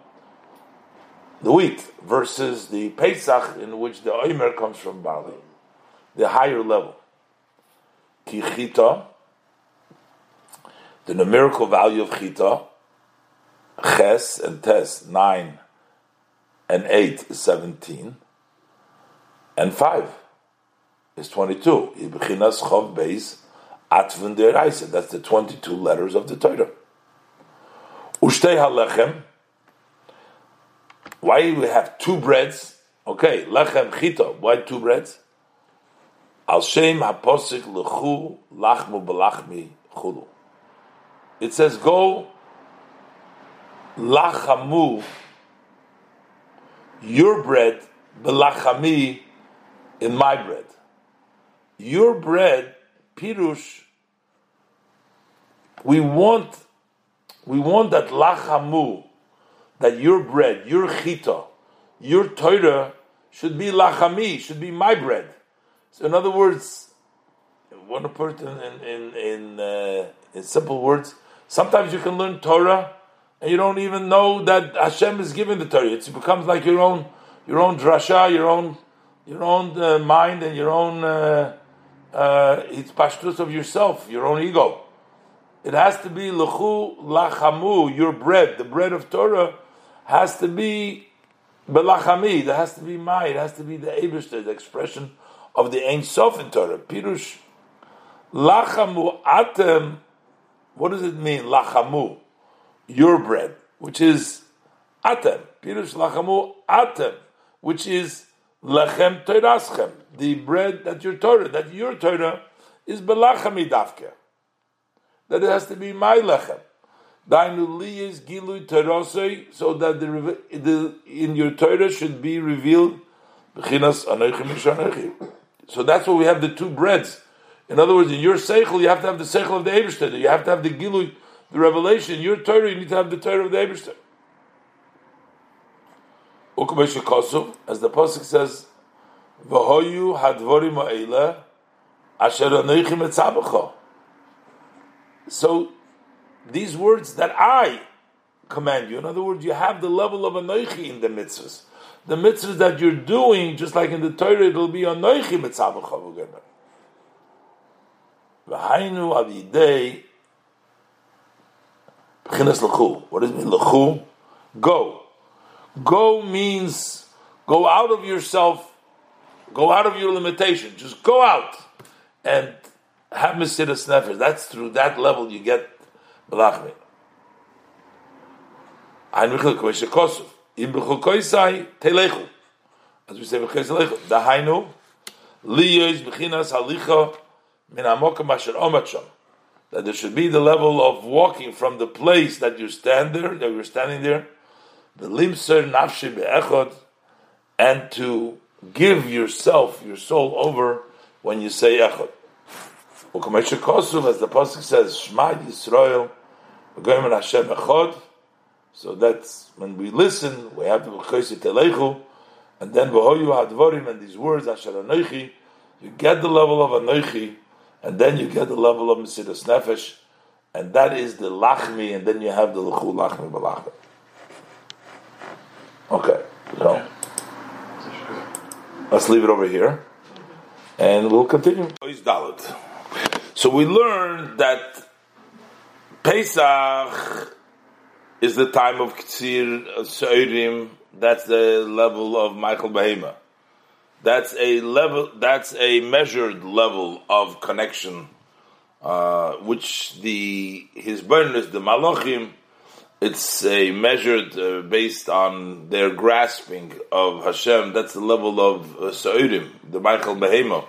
the wheat, versus the Pesach in which the Omer comes from barley, the higher level. Ki chita, the numerical value of chita, ches and tes, nine. And eight is seventeen, and five is twenty-two. Ibchinas chov beis atvin deraisa. That's the twenty-two letters of the Torah. Ushtei halechem. Why we have two breads? Okay, lechem chito. Why two breads? Al shem haposik lechu lachmu belachmi chulu. It says go lachamu. Your bread, belachami, in my bread. Your bread, pirush. We want, we want that lachamu, that your bread, your chita, your Torah should be lachami, should be my bread. So, in other words, one person in in in, uh, in simple words. Sometimes you can learn Torah and you don't even know that Hashem is giving the Torah. It becomes like your own, your own drasha, your own, your own uh, mind, and your own uh, uh, it's pashtus of yourself, your own ego. It has to be lechu lachamu, your bread, the bread of Torah, has to be belachami. That has to be my. It has to be the Eibishter, the expression of the Ein Sof in Torah. Pirush lachamu atem. What does it mean, lachamu? Your bread, which is atem, pirush lachamu atem, which is lechem toiraschem, the bread that your Torah, that your Torah is belachami dafke, that it has to be my lechem. Dainu li is gilui torosei, so that the, the in your Torah should be revealed b'chinas anoichi mishanoichi. So that's why we have the two breads. In other words, in your seichel, you have to have the seichel of the Eibishter. You have to have the gilui. The revelation, your Torah, you need to have the Torah of the Eibishter. As the Posik says, "V'hoyu hadvorim ha'eila asher anochi metzabecha." So, these words that I command you, in other words, you have the level of anochi in the mitzvahs. The mitzvahs that you're doing, just like in the Torah, it'll be anochi metzabecha. V'hainu avidei. What does it mean? Lechu? Go. Go means go out of yourself, go out of your limitation. Just go out and have Mesirus Nefesh. That's through that level you get Belachmi. Ein Michoel K'meshe Kosov. Im B'chol Koisai Telechu. As we say, B'chol Telechu. Dahainu. Liyoiz B'chinas Halicha Min Amokam Asher Omat Shom. That there should be the level of walking from the place that you stand there, that you're standing there, the limser nafshi be'echod, and to give yourself, your soul over when you say echod. As the Pasuk says, Shema Yisrael, v'goyim el Hashem echod. So that's when we listen, we have the v'chosei telechu, and then v'hoyu hadvorim, and these words, asher anochi, you get the level of anochi. And then you get the level of Mesirus Nefesh, and that is the Lachmi, and then you have the Lechu Lachmi Balachmi. Okay, so let's leave it over here, and we'll continue. So we learned that Pesach is the time of Ktsir Soirim. That's the level of Michael Bahima. That's a level. That's a measured level of connection, uh, which the his burners, the Malachim. It's a measured uh, based on their grasping of Hashem. That's the level of uh, Soirim, the Michael Bahema.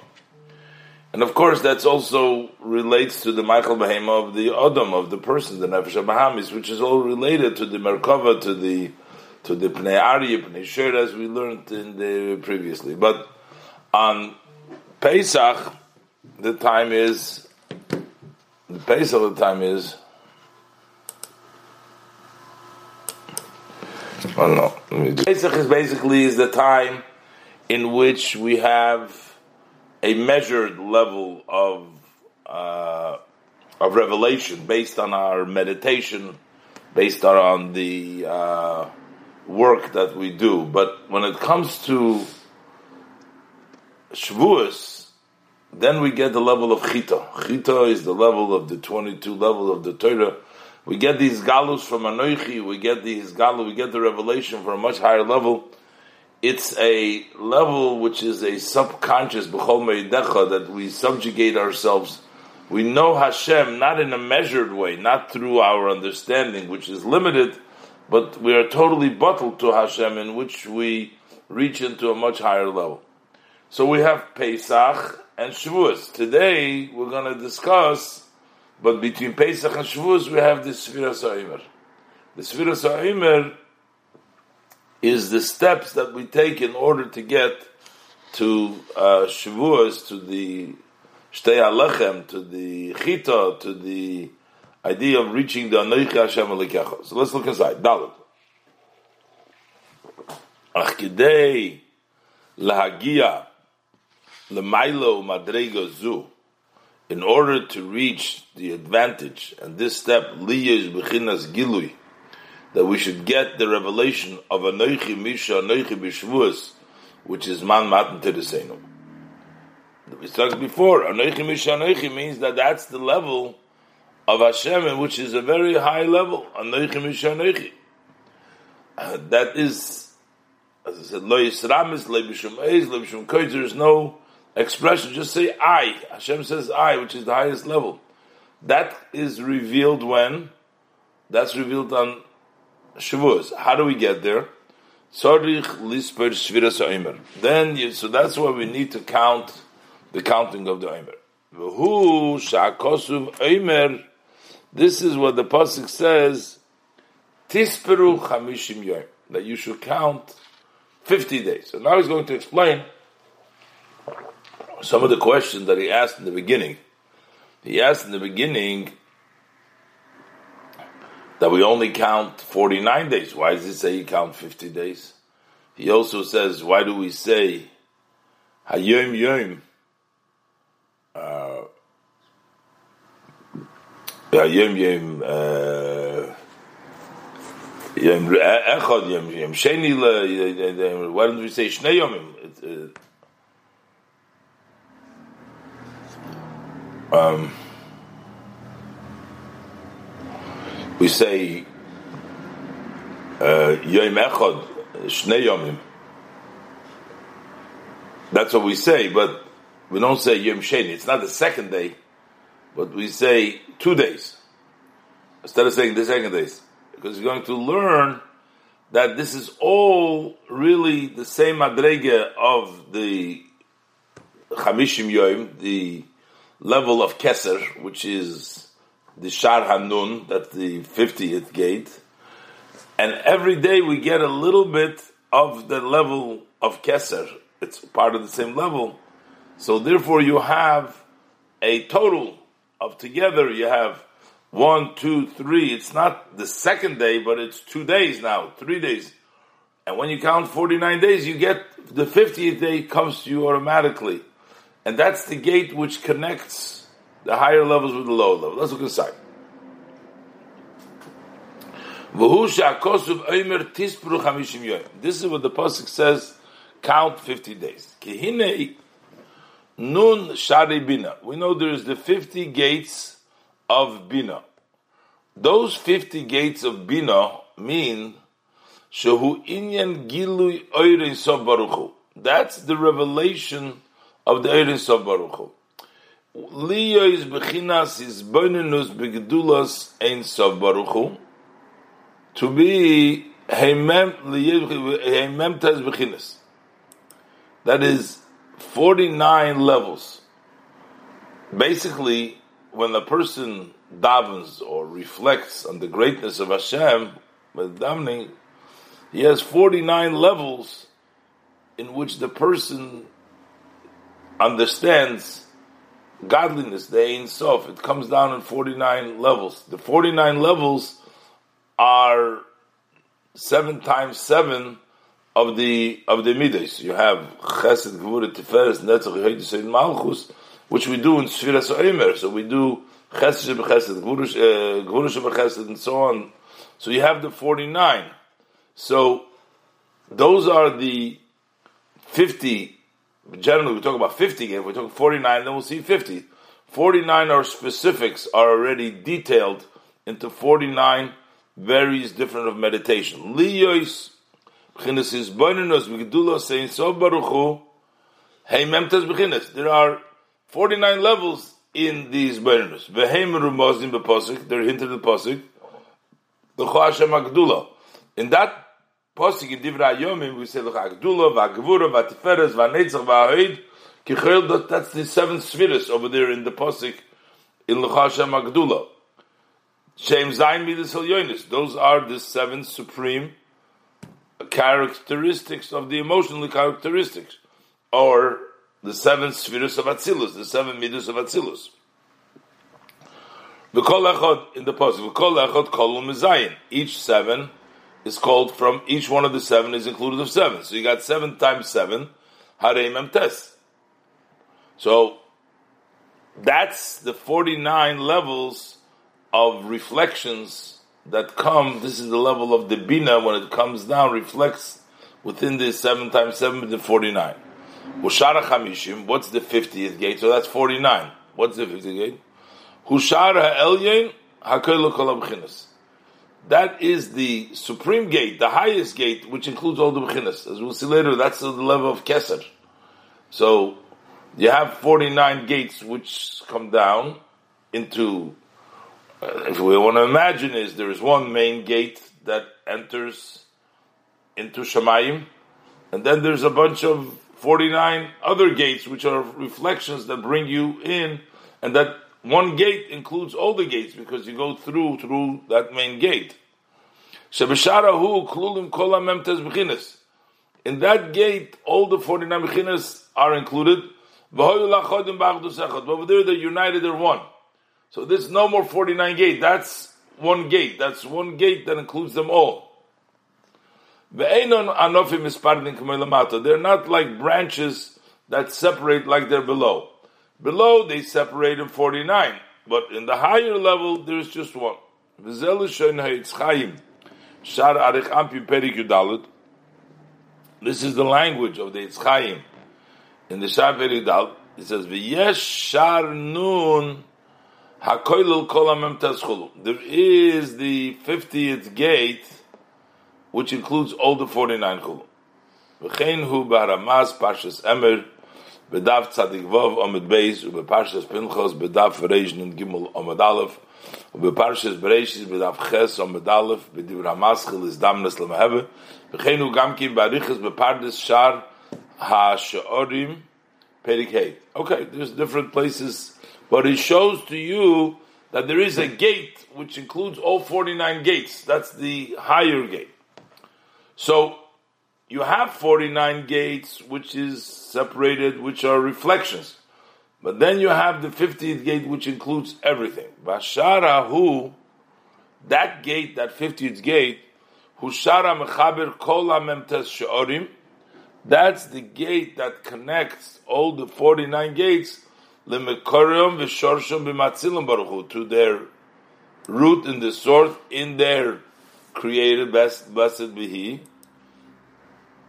And of course, that's also relates to the Michael Bahema of the Adam, of the person, the Nefesh HaBahamis, which is all related to the Merkava, to the to the Pnei Aryeh, Pnei Shoyr, as we learned in the previously. But on Pesach, the time is the Pesach. The time is. Oh no! Pesach is basically is the time in which we have a measured level of uh, of revelation based on our meditation, based on, on the uh, work that we do. But when it comes to Shavuos, then we get the level of Chita. Chita is the level of the twenty-two level of the Torah. We get these galus from Anoichi, we get these galus, we get the revelation from a much higher level. It's a level which is a subconscious, that we subjugate ourselves. We know Hashem, not in a measured way, not through our understanding, which is limited, but we are totally bottled to Hashem, in which we reach into a much higher level. So we have Pesach and Shavuos. Today, we're going to discuss... But between Pesach and Shavuos, we have the Sefirah Omer. The Sefirah Omer is the steps that we take in order to get to uh, Shavuos, to the Shtei Alechem, to the Chita, to the idea of reaching the Anoichi Hashem Elikecha. So let's look inside. Dalet. Ach kidei lahagia lemailo madrega zu. In order to reach the advantage, and this step, liyesh b'chinas gilui, that we should get the revelation of Anoichi Misha Anoichi B'Shavuos, which is man matan tereseinu. We talked before, Anoichi Misha Anoichi means that that's the level of Hashem, which is a very high level, Anoichi Misha Anoichi. That is, as I said, lo yisramis, lo b'shum eiz, lo b'shum koitz, there is no expression, just say I. Hashem says I, which is the highest level. That is revealed when? That's revealed on Shavuos. How do we get there? Then, you, so that's why we need to count the counting of the Omer. This is what the Posik says, Tisperu Chamishim Yom, that you should count fifty days. So now he's going to explain some of the questions that he asked in the beginning. He asked in the beginning that we only count forty-nine days. Why does he say you count fifty days? He also says, why do we say Hayom Yom? Uh, Hayom Yom uh, Yom Echod Yom Yom Sheni. Why don't we say Shnei Yomim? Um, we say Yom Echad, Shnei Yomim. That's what we say, but we don't say Yom Sheni. It's not the second day, but we say two days instead of saying the second days, because you're going to learn that this is all really the same madrega of the Chamishim Yom, the level of Keser, which is the Shar Hanun, that's the fiftieth gate, and every day we get a little bit of the level of Keser. It's part of the same level, so therefore you have a total of together. You have one, two, three. It's not the second day, but it's two days now, three days, and when you count forty-nine days, you get the fiftieth day comes to you automatically. And that's the gate which connects the higher levels with the lower level. Let's look inside. This is what the Posik says, count fifty days. We know there is the fifty gates of Bina. Those fifty gates of Bina mean that's the revelation of the Ein Sof Baruch Hu. To be that is forty-nine levels. Basically, when a person davens or reflects on the greatness of Hashem with davening, he has forty-nine levels in which the person understands godliness, the Ein Sof. It comes down in forty-nine levels. The forty-nine levels are seven times seven of the of the midas. You have Chesed, Gevura, Tiferes, Nesher, Echod, and Malchut, which we do in Sefirah Omer. So we do Chesed b'Chesed, Gevura b'Chesed, and so on. So you have the forty-nine. So those are the fifty. Generally, we talk about fifty. If we talk forty-nine, then we'll see fifty. Forty-nine are specifics, are already detailed into forty-nine. Varies different of meditation. Liyos b'chinas is bonenos v'gedulos sein sof baruchu heimemtas b'chinas. There are forty-nine levels in these bonenos. V'heim rumozim b'posik. They're hinted in the posik. L'cho Hashem ha'gdula. In that posik in Divrei Hayomim we say l'cho ha'gdula v'ha'gevura v'ha'tiferes v'ha'netzach v'ha'hoid kichel. That's the seventh spheres over there in the posik in l'cho Hashem ha'gdula. Those are the seven supreme characteristics of the emotional characteristics, or the seven spheres of Atzilus, the seven midas of Atzilus. The Kol Echod in the Posik, Kol Echod Kolum Mizayin. Each seven is called from each one of the seven is included of seven. So you got seven times seven, Harei Mem Tes. So that's the forty-nine levels of reflections that come. This is the level of the Bina when it comes down, reflects within the seven times seven to forty-nine. Hushara Chamishim, what's the fiftieth gate? So that's forty-nine. What's the fiftieth gate? Hushara Elyon Hakol Kol B'chinas. That is the supreme gate, the highest gate, which includes all the B'chinas. As we'll see later, that's the level of Keser. So you have forty-nine gates which come down into. If we want to imagine, is there is one main gate that enters into Shemayim, and then there's a bunch of forty-nine other gates which are reflections that bring you in, and that one gate includes all the gates because you go through through that main gate. In that gate, all the forty-nine b'chinas are included. Over there, they're united, they're one. So there's no more forty-nine gate. That's one gate. That's one gate that includes them all. They're not like branches that separate like they're below. Below, they separate in forty-nine. But in the higher level, there's just one. This is the language of the Yitzchayim. In the Shar Perik Dalet, it says, V'yesh Shar Nun. There is the fiftieth gate, which includes all the forty-nine chulum. Okay, there's different places. But it shows to you that there is a gate which includes all forty-nine gates. That's the higher gate. So you have forty-nine gates which is separated, which are reflections. But then you have the fiftieth gate which includes everything. Basharahu, that gate, that fiftieth gate, Hushara Mechaber Kol HaMemtes Sheorim, that's the gate that connects all the forty-nine gates to their root in the source, in their created, best, blessed be He,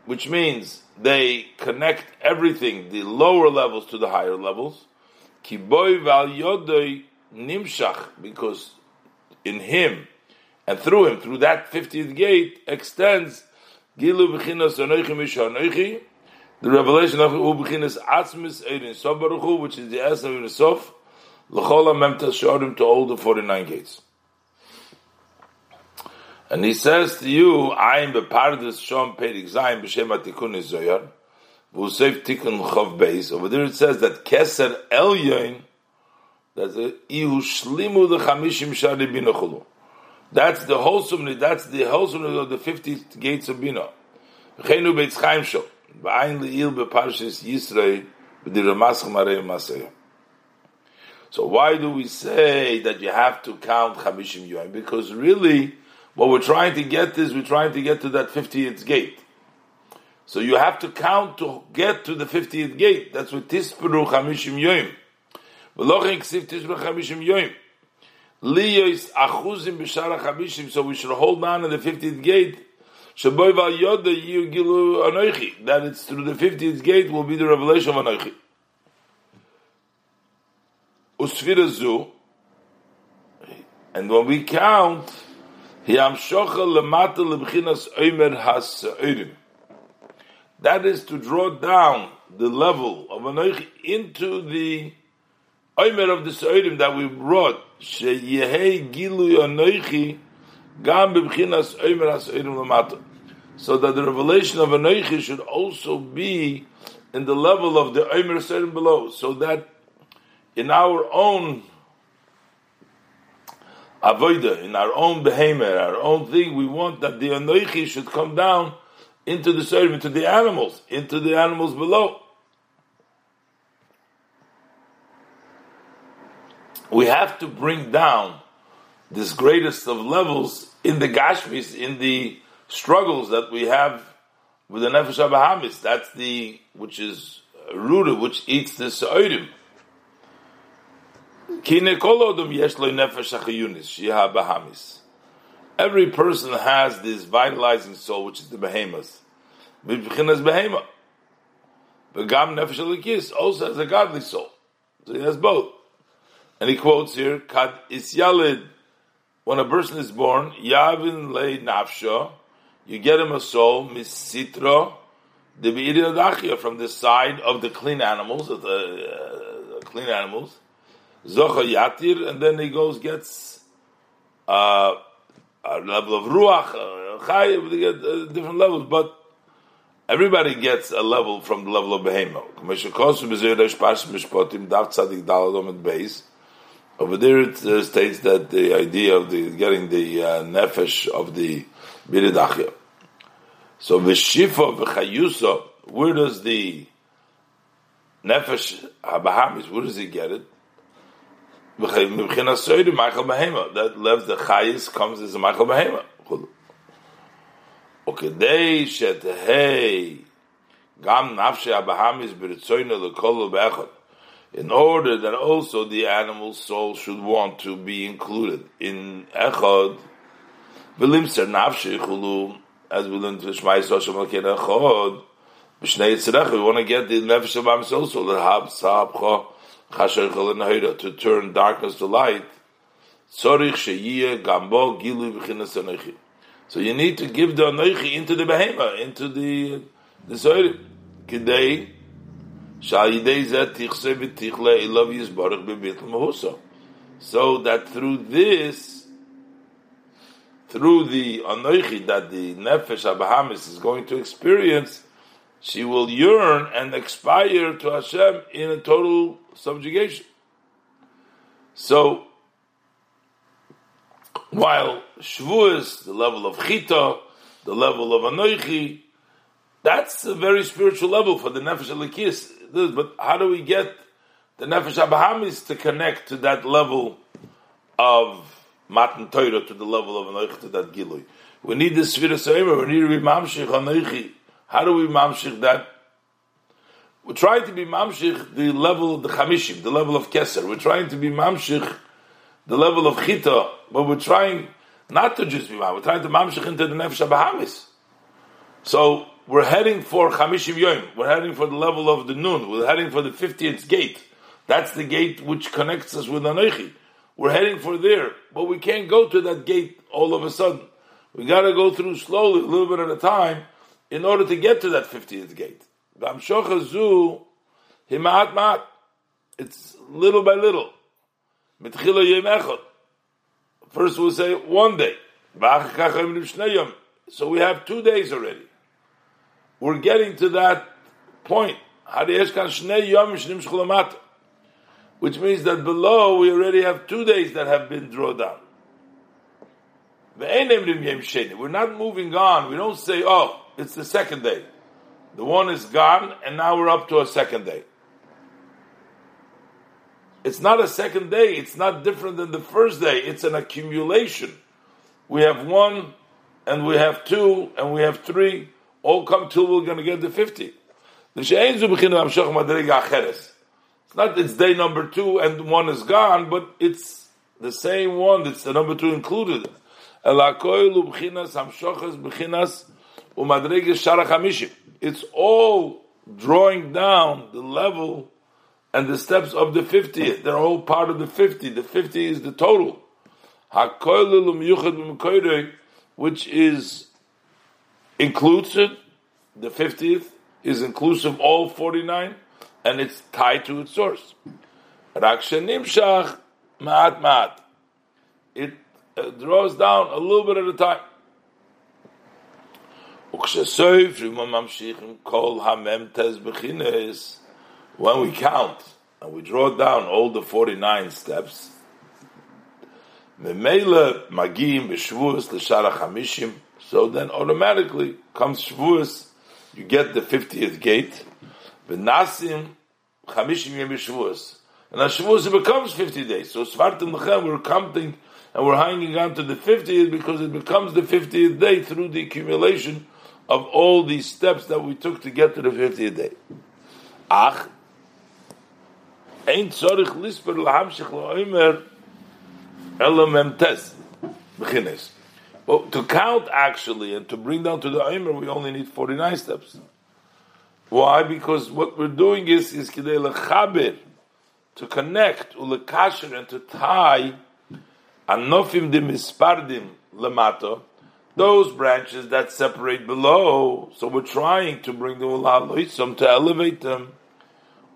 which means they connect everything, the lower levels to the higher levels, because in Him and through Him, through that fiftieth gate, extends the revelation of which is the essence of Ein Sof, to all the forty-nine gates. And he says to you, I am the Pardes Shom Peirik Zayin B'Shem Atikun Zoyar, V'Usef Tikun Chav Beis. Over there it says that Keser Elyon, that's the Ihu Shlimu the Chamishim Shari Bina Chulu. That's the wholesomeness. That's the wholesomeness of the fifty gates of Bina. V'Cheinu Beitz Chaim Shom B'Ain Leil B'Parshis Yisrei B'Diramaschem Arei Masayim. So why do we say that you have to count Chamishim Yoyim? Because really, what we're trying to get is, we're trying to get to that fiftieth gate. So you have to count to get to the fiftieth gate. That's what Tisperu Chamishim Yoyim. V'lochein Ksiv Tisperu Chamishim Yoyim. Liyos Achuzim B'Shara Chamishim. So we should hold on to the fiftieth gate. Sheboi V'al Yoda Yigilu Anoichi. That it's through the fiftieth gate will be the revelation of Anoichi. Usfira Zu. And when we count, that is to draw down the level of Anoichi into the Omer of the Seirim that we brought. So that the revelation of Anoichi should also be in the level of the Omer Seirim below. So that in our own Avoida, in our own behemoth, our own thing, we want that the Anoichi should come down into the Seirim, into the animals, into the animals below. We have to bring down this greatest of levels in the Gashmis, in the struggles that we have with the Nefesh HaBahamis. That's the, which is Ruda, which eats the Seirim. Every person has this vitalizing soul, which is the behemoth. Also has a godly soul. So he has both. And he quotes here, Kad is yalid. When a person is born, Yavin le nafsha, you get him a soul, misitra, from the side of the clean animals, of the uh, clean animals. Zohar Yatir, and then he goes, gets uh, a level of Ruach, Chai, they get uh, different levels, but everybody gets a level from the level of Behemoth. Over there it uh, states that the idea of the getting the uh, Nefesh of the Biridachia. So Veshifa V'chayusa, where does the Nefesh HaBahamis, where does he get it? That left the Chayis comes as a Michael Behema. Okay, they said, hey, Gam Nafshe Abahamis Biritzoyna Lekol Bechot. In order that also the animal soul should want to be included in Echod, Velimser Nafshe Chulu, as we learned to Shmai Sosham Alken Echod, Bishnei Tzerech, we want to get the Nefesh Abahamis also, Lehab Sabcha. To turn darkness to light. So you need to give the Anoichi into the Behema, into the the Soirim. So that through this, through the Anoichi that the Nefesh HaBahamis is going to experience, she will yearn and aspire to Hashem in a total subjugation. So, while Shavuos, the level of Chita, the level of Anoichi, that's a very spiritual level for the Nefesh HaLekis. But how do we get the Nefesh HaBahamis to connect to that level of Matan Torah, to the level of Anoichi, to that Gilui? We need the Sefirah Soimer, we need to be Mamshich Anoichi. How do we mamshich that? We're trying to be mamshich the level of the chamishim, the level of keser. We're trying to be mamshich the level of chita, but we're trying Not to just be ma'am. We're trying to mamshech into the nefesh habahamis. So we're heading for Chamishim Yom. We're heading for the level of the Nun. We're heading for the fiftieth gate. That's the gate which connects us with Anoichi. We're heading for there, but we can't go to that gate all of a sudden. We got to go through slowly, a little bit at a time, in order to get to that fiftieth gate. It's little by little. First we'll say one day. So we have two days already. We're getting to that point. Which means that below we already have two days that have been drawn down. We're not moving on. We don't say, oh, it's the second day. The one is gone, and now we're up to a second day. It's not a second day. It's not different than the first day. It's an accumulation. We have one, and we have two, and we have three. All come till we're going to get the fifty. It's not it's day number two, and one is gone, but it's the same one. It's the number two included. It's all drawing down the level and the steps of the fiftieth. They're all part of the fifty. The fifty is the total. Which is includes it. The fiftieth is inclusive of all forty-nine, and it's tied to its source. It Uh, draws down a little bit at a time. When we count and we draw down all the forty-nine steps, so then automatically comes Shavuos, you get the fiftieth gate, and Shavuos becomes fifty days. So we're counting and we're hanging on to the fiftieth because it becomes the fiftieth day through the accumulation of all these steps that we took to get to the fiftieth day. Ach, ein tzorich lisper l'hamshich l'omer elamemtes b'chines. Well, to count actually and to bring down to the Omer, we only need forty-nine steps. Why? Because what we're doing is is kidei lechaber, to connect ulekasher and to tie. Anofim demispardim lemato, those branches that separate below. So we're trying to bring the ulaloisum, to elevate them,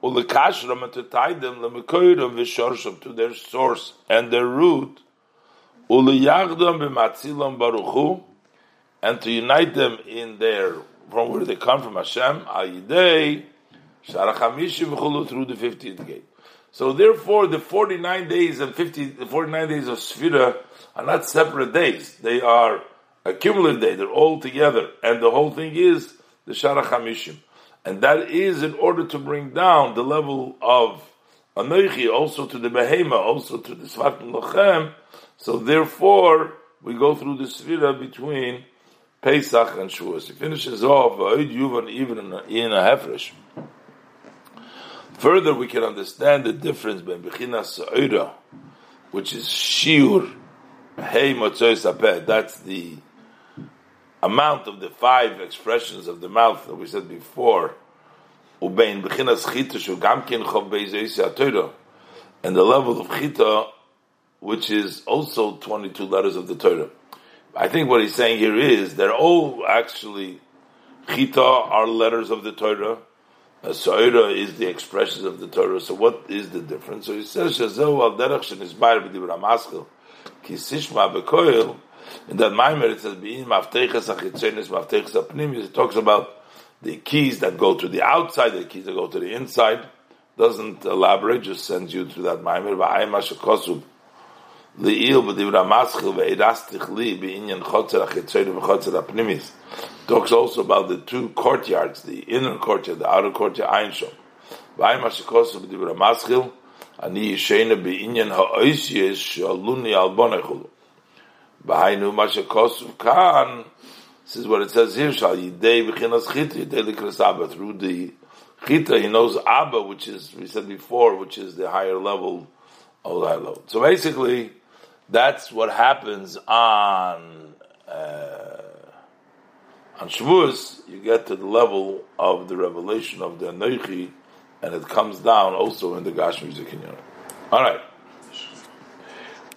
ulekashram, and to tie them lemekoyram v'shorsham, to their source and their root, uleyagdam b'matzilam baruchu, and to unite them in their from where they come from, Hashem ayidei sharachamishim v'chulu, through the fiftieth gate. So therefore, the forty-nine days and fifty, the forty-nine days of Sefirah are not separate days; they are accumulative days. They're all together, and the whole thing is the Shara Chamishim, and that is in order to bring down the level of Anoichi, also to the Behema, also to the Svartim Lochem. So therefore, we go through the Sefirah between Pesach and Shavuos. He finishes off Oid Yuvan even in a Hefresh. Further, we can understand the difference between Bechinas Seira, which is Shiur, Hei Motzei Sapeh, that's the amount of the five expressions of the mouth that we said before, Ubein Bechinas Chita, Shugamkin Chob Beizayisi HaTorah, and the level of Chita, which is also twenty-two letters of the Torah. I think what he's saying here is, they're all actually, Chita are letters of the Torah, Seira is the expressions of the Torah. So what is the difference? So he says, in that Maimer it says, it talks about the keys that go to the outside, the keys that go to the inside. Doesn't elaborate, just sends you to that Maimer. Talks also about the two courtyards, the inner courtyard, the outer courtyard, Ein Sof. This is what it says here, through the Chita, he knows Abba, which is, we said before, which is the higher level of the higher level. So basically, That's what happens on uh, on Shavuos. You get to the level of the revelation of the Anoichi, and it comes down also in the Gashmiz Kinyon. All right.